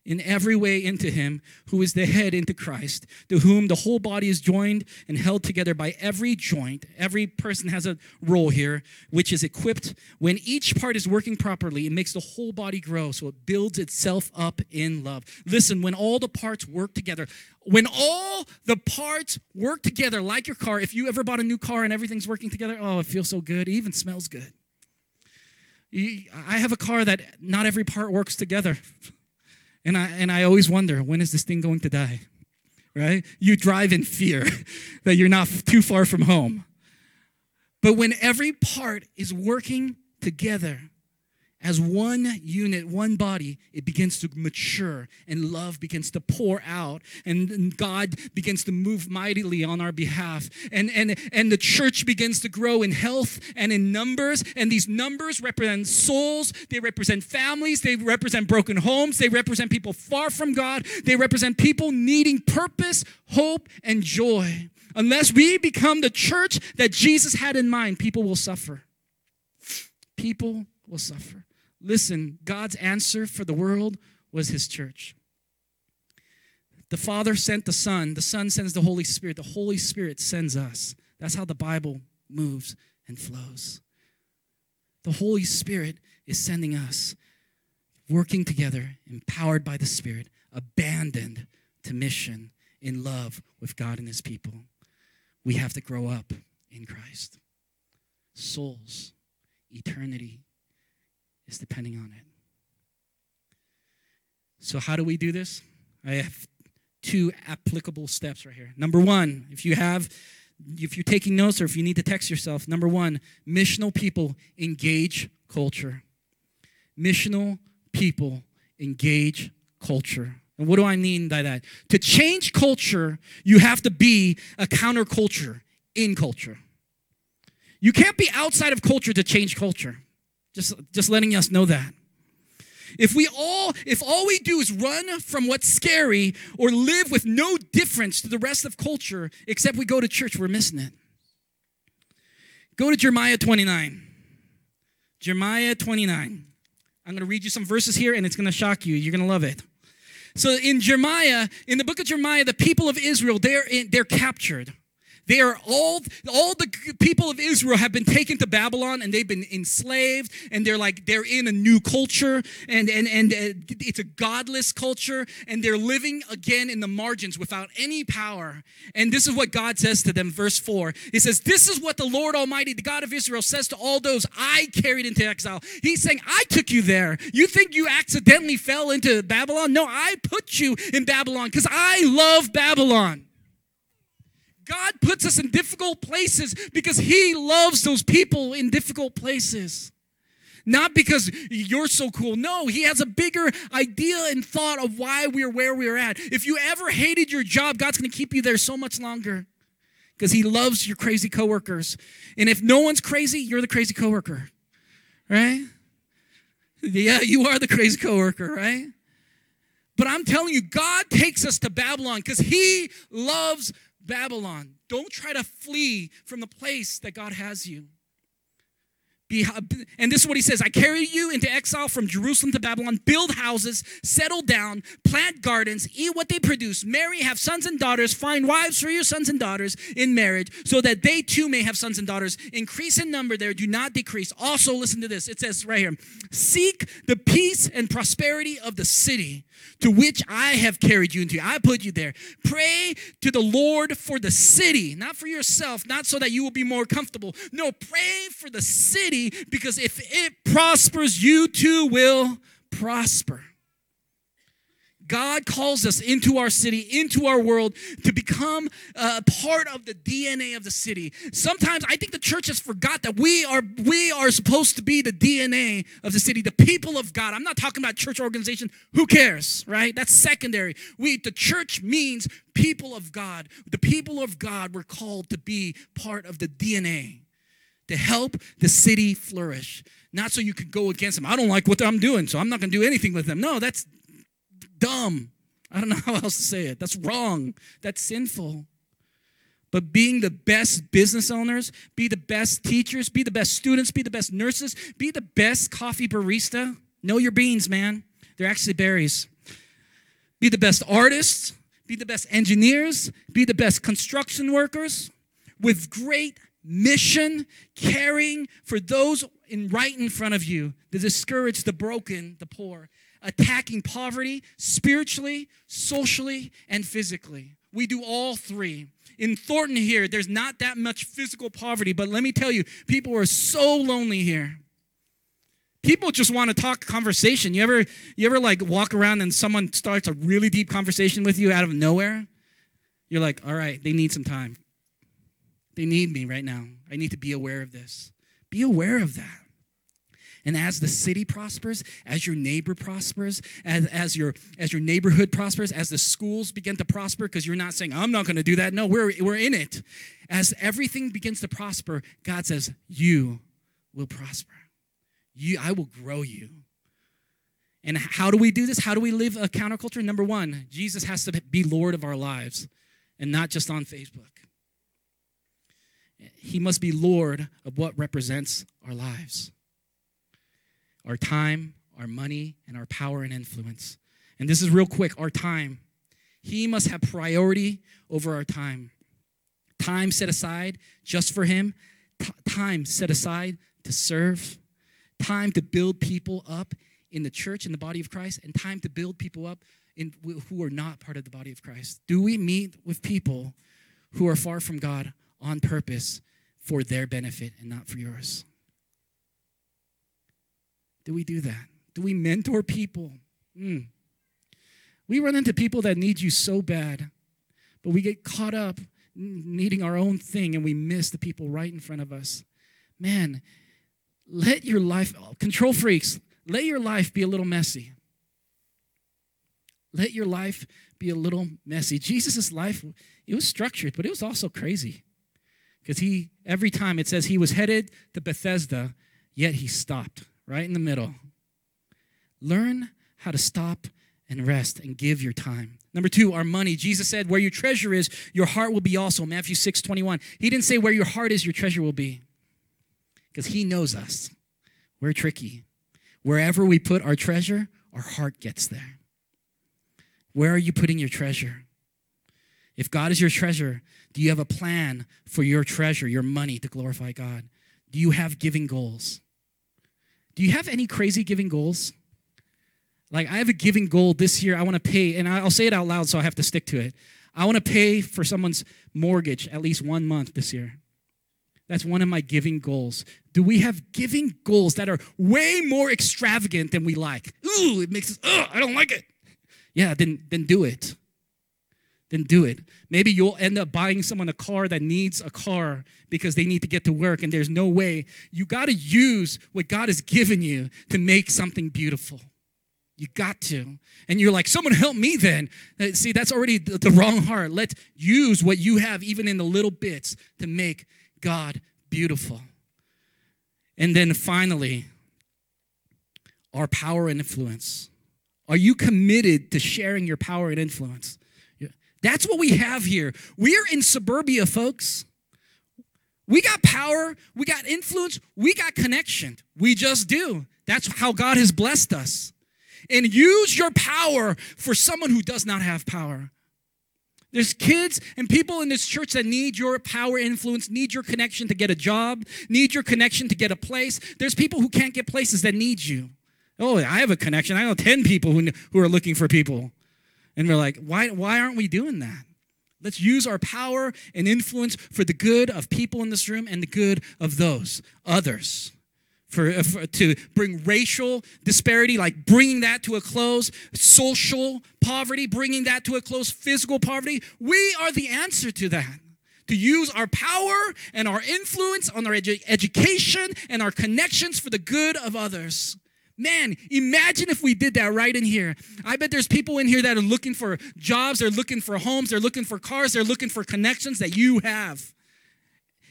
in every way into him who is the head, into Christ, to whom the whole body is joined and held together by every joint. Every person has a role here, which is equipped. When each part is working properly, it makes the whole body grow, so it builds itself up in love. Listen, when all the parts work together, like your car, if you ever bought a new car and everything's working together, oh, it feels so good. It even smells good. I have a car that not every part works together. And I always wonder, when is this thing going to die? Right? You drive in fear that you're not too far from home. But when every part is working together as one unit, one body, it begins to mature and love begins to pour out and God begins to move mightily on our behalf. And the church begins to grow in health and in numbers. And these numbers represent souls. They represent families. They represent broken homes. They represent people far from God. They represent people needing purpose, hope, and joy. Unless we become the church that Jesus had in mind, people will suffer. People will suffer. Listen, God's answer for the world was his church. The Father sent the Son sends the Holy Spirit sends us. That's how the Bible moves and flows. The Holy Spirit is sending us, working together, empowered by the Spirit, abandoned to mission, in love with God and his people. We have to grow up in Christ. Souls, eternity is depending on it. So how do we do this? I have two applicable steps right here. Number one, if you're taking notes or if you need to text yourself, number one, missional people engage culture. Missional people engage culture. And what do I mean by that? To change culture, you have to be a counterculture in culture. You can't be outside of culture to change culture. Just letting us know that. If all we do is run from what's scary or live with no difference to the rest of culture, except we go to church, we're missing it. Go to Jeremiah 29. Jeremiah 29. I'm going to read you some verses here, and it's going to shock you. You're going to love it. So in the book of Jeremiah, the people of Israel, they're captured. All the people of Israel have been taken to Babylon and they've been enslaved and they're in a new culture and it's a godless culture and they're living again in the margins without any power. And this is what God says to them, verse 4. It says, this is what the Lord Almighty, the God of Israel, says to all those I carried into exile. He's saying, I took you there. You think you accidentally fell into Babylon? No, I put you in Babylon because I love Babylon. God puts us in difficult places because he loves those people in difficult places. Not because you're so cool. No, he has a bigger idea and thought of why we're where we're at. If you ever hated your job, God's going to keep you there so much longer because he loves your crazy coworkers. And if no one's crazy, you're the crazy coworker, right? Yeah, you are the crazy coworker, right? But I'm telling you, God takes us to Babylon because he loves Babylon. Don't try to flee from the place that God has you. And this is what he says. I carry you into exile from Jerusalem to Babylon. Build houses, settle down, plant gardens, eat what they produce, marry, have sons and daughters, find wives for your sons and daughters in marriage so that they too may have sons and daughters. Increase in number there, do not decrease. Also, listen to this. It says right here, seek the peace and prosperity of the city to which I have carried you into. I put you there. Pray to the Lord for the city, not for yourself, not so that you will be more comfortable. No, pray for the city. Because if it prospers, you too will prosper. God calls us into our city, into our world, to become a part of the DNA of the city. Sometimes I think the church has forgot that we are supposed to be the DNA of the city, the people of God. I'm not talking about church organization. Who cares, right? That's secondary. The church means people of God. The people of God were called to be part of the DNA. To help the city flourish. Not so you could go against them. I don't like what I'm doing, so I'm not going to do anything with them. No, that's dumb. I don't know how else to say it. That's wrong. That's sinful. But being the best business owners, be the best teachers, be the best students, be the best nurses, be the best coffee barista. Know your beans, man. They're actually berries. Be the best artists, be the best engineers, be the best construction workers with great mission, caring for those right in front of you, the discouraged, the broken, the poor, attacking poverty spiritually, socially, and physically. We do all three. In Thornton here, there's not that much physical poverty, but let me tell you, people are so lonely here. People just want to talk conversation. You ever like walk around and someone starts a really deep conversation with you out of nowhere? You're like, all right, they need some time. They need me right now. I need to be aware of this. Be aware of that. And as the city prospers, as your neighbor prospers, as your neighborhood prospers, as the schools begin to prosper, because you're not saying, I'm not going to do that. No, we're in it. As everything begins to prosper, God says, you will prosper. I will grow you. And how do we do this? How do we live a counterculture? Number one, Jesus has to be Lord of our lives and not just on Facebook. He must be Lord of what represents our lives. Our time, our money, and our power and influence. And this is real quick, our time. He must have priority over our time. Time set aside just for him. Time set aside to serve. Time to build people up in the church, in the body of Christ, and time to build people up who are not part of the body of Christ. Do we meet with people who are far from God on purpose for their benefit and not for yours? Do we do that? Do we mentor people? We run into people that need you so bad, but we get caught up needing our own thing, and we miss the people right in front of us. Man, let your life, control freaks, let your life be a little messy. Let your life be a little messy. Jesus' life, it was structured, but it was also crazy. Because every time it says he was headed to Bethesda, yet he stopped right in the middle. Learn how to stop and rest and give your time. Number two, our money. Jesus said, where your treasure is, your heart will be also. Matthew 6:21. He didn't say where your heart is, your treasure will be. Because he knows us. We're tricky. Wherever we put our treasure, our heart gets there. Where are you putting your treasure? If God is your treasure, do you have a plan for your treasure, your money, to glorify God? Do you have giving goals? Do you have any crazy giving goals? Like, I have a giving goal this year. I want to pay, and I'll say it out loud so I have to stick to it. I want to pay for someone's mortgage at least 1 month this year. That's one of my giving goals. Do we have giving goals that are way more extravagant than we like? Ooh, it makes us, I don't like it. Yeah, then do it. Then do it. Maybe you'll end up buying someone a car that needs a car because they need to get to work and there's no way. You got to use what God has given you to make something beautiful. You got to. And you're like, someone help me then. See, that's already the wrong heart. Let's use what you have even in the little bits to make God beautiful. And then finally, our power and influence. Are you committed to sharing your power and influence? That's what we have here. We're in suburbia, folks. We got power, we got influence, we got connection. We just do. That's how God has blessed us. And use your power for someone who does not have power. There's kids and people in this church that need your power, influence, need your connection to get a job, need your connection to get a place. There's people who can't get places that need you. Oh, I have a connection. I know 10 people who are looking for people. And we're like, why aren't we doing that? Let's use our power and influence for the good of people in this room and the good of those others. To bring racial disparity, like bringing that to a close, social poverty, bringing that to a close, physical poverty. We are the answer to that. To use our power and our influence on our education and our connections for the good of others. Man, imagine if we did that right in here. I bet there's people in here that are looking for jobs, they're looking for homes, they're looking for cars, they're looking for connections that you have.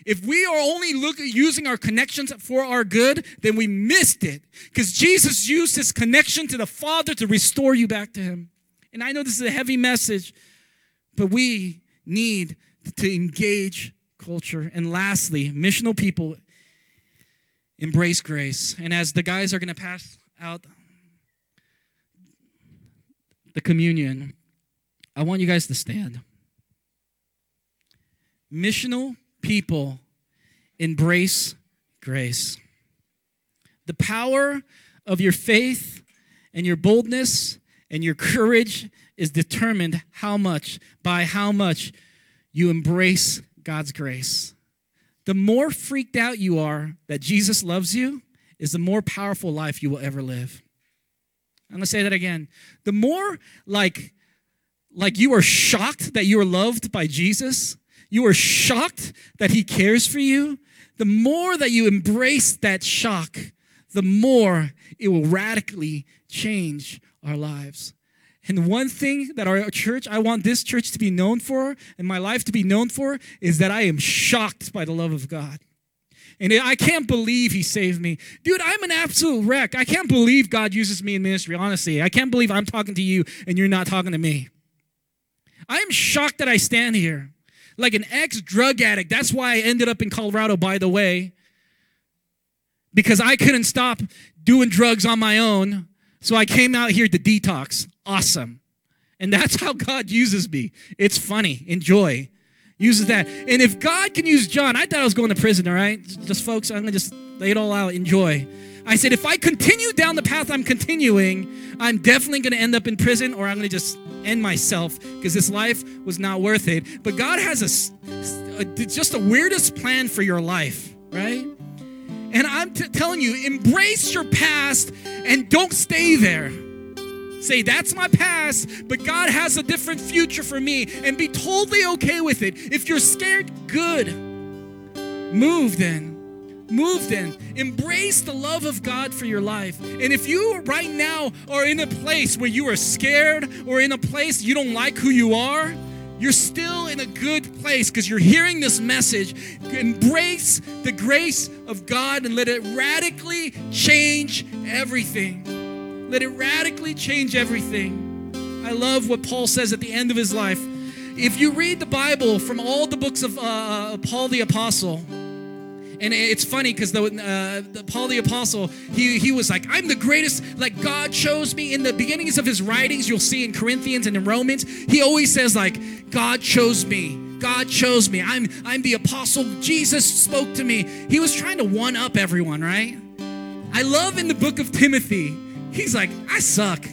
If we are only using our connections for our good, then we missed it. Because Jesus used his connection to the Father to restore you back to him. And I know this is a heavy message, but we need to engage culture. And lastly, missional people embrace grace. And as the guys are going to pass out the communion, I want you guys to stand. Missional people embrace grace. The power of your faith and your boldness and your courage is determined by how much you embrace God's grace. The more freaked out you are that Jesus loves you is the more powerful life you will ever live. I'm going to say that again. The more like you are shocked that you are loved by Jesus, you are shocked that he cares for you, the more that you embrace that shock, the more it will radically change our lives. And one thing that our church, I want this church to be known for and my life to be known for is that I am shocked by the love of God. And I can't believe he saved me. Dude, I'm an absolute wreck. I can't believe God uses me in ministry, honestly. I can't believe I'm talking to you and you're not talking to me. I'm shocked that I stand here like an ex-drug addict. That's why I ended up in Colorado, by the way, because I couldn't stop doing drugs on my own. So I came out here to detox. Awesome. And that's how God uses me. It's funny. Enjoy. Uses that. And if God can use John, I thought I was going to prison, all right? Just folks, I'm going to just lay it all out. Enjoy. I said, if I continue down the path I'm continuing, I'm definitely going to end up in prison or I'm going to just end myself because this life was not worth it. But God has just the weirdest plan for your life, right? And I'm telling you, embrace your past and don't stay there. Say, that's my past, but God has a different future for me, and be totally okay with it. If you're scared, good. Move then. Move then. Embrace the love of God for your life. And if you right now are in a place where you are scared or in a place you don't like who you are, you're still in a good place because you're hearing this message. Embrace the grace of God and let it radically change everything. Let it radically change everything. I love what Paul says at the end of his life. If you read the Bible from all the books of Paul the Apostle, and it's funny because Paul the Apostle, he was like, I'm the greatest, like God chose me. In the beginnings of his writings, you'll see in Corinthians and in Romans, he always says like, God chose me. God chose me. I'm the apostle. Jesus spoke to me. He was trying to one up everyone, right? I love in the book of Timothy, he's like, I suck.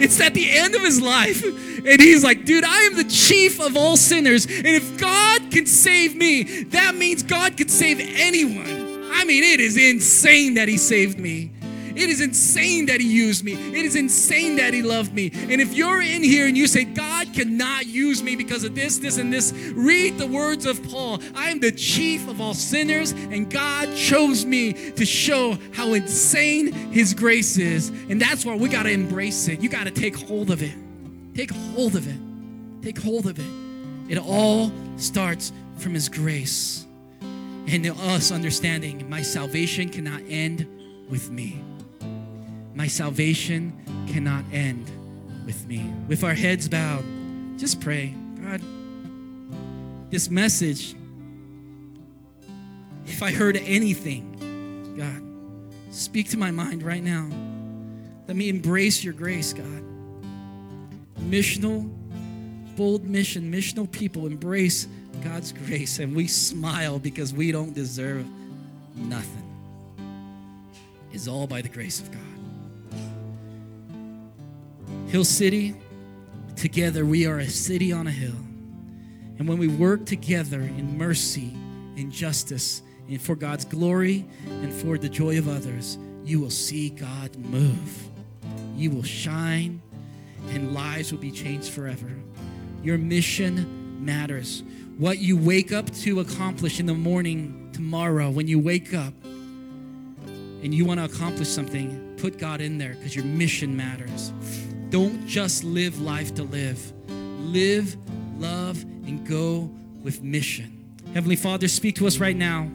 It's at the end of his life. And he's like, dude, I am the chief of all sinners. And if God can save me, that means God can save anyone. I mean, it is insane that he saved me. It is insane that he used me. It is insane that he loved me. And if you're in here and you say, God cannot use me because of this, this, and this, read the words of Paul. I am the chief of all sinners, and God chose me to show how insane his grace is. And that's why we got to embrace it. You got to take hold of it. Take hold of it. Take hold of it. It all starts from his grace and us understanding my salvation cannot end with me. My salvation cannot end with me. With our heads bowed, just pray. God, this message, if I heard anything, God, speak to my mind right now. Let me embrace your grace, God. Missional, bold mission, missional people embrace God's grace, and we smile because we don't deserve nothing. It's all by the grace of God. Hill City, together we are a city on a hill. And when we work together in mercy, in justice, and for God's glory and for the joy of others, you will see God move. You will shine and lives will be changed forever. Your mission matters. What you wake up to accomplish in the morning tomorrow, when you wake up and you want to accomplish something, put God in there because your mission matters. Don't just live life to live. Live, love, and go with mission. Heavenly Father, speak to us right now.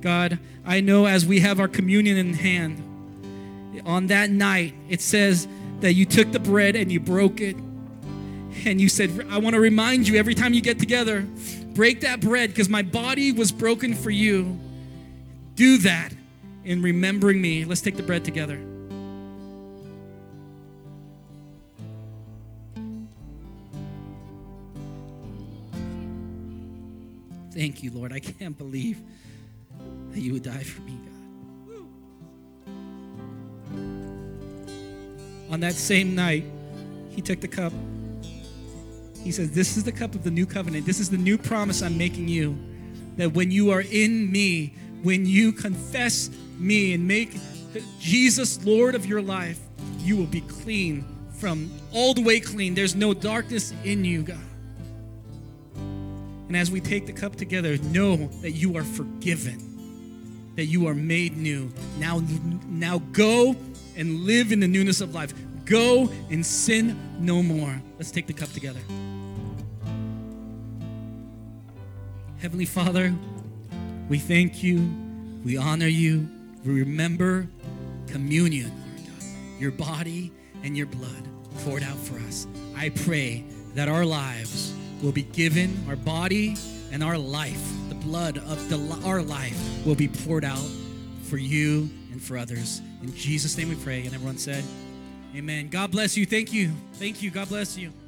God, I know as we have our communion in hand, on that night, it says that you took the bread and you broke it. And you said, I want to remind you every time you get together, break that bread because my body was broken for you. Do that in remembering me. Let's take the bread together. Thank you, Lord. I can't believe that you would die for me, God. Woo. On that same night, he took the cup. He says, this is the cup of the new covenant. This is the new promise I'm making you, that when you are in me, when you confess me and make Jesus Lord of your life, you will be clean, from all the way clean. There's no darkness in you, God. And as we take the cup together, know that you are forgiven, that you are made new. Now go and live in the newness of life. Go and sin no more. Let's take the cup together. Heavenly Father, we thank you, we honor you, we remember communion, Lord God, your body and your blood poured out for us. I pray that our lives will be given, our body and our life, the blood of our life will be poured out for you and for others. In Jesus' name we pray, and everyone said, amen. God bless you. Thank you. God bless you.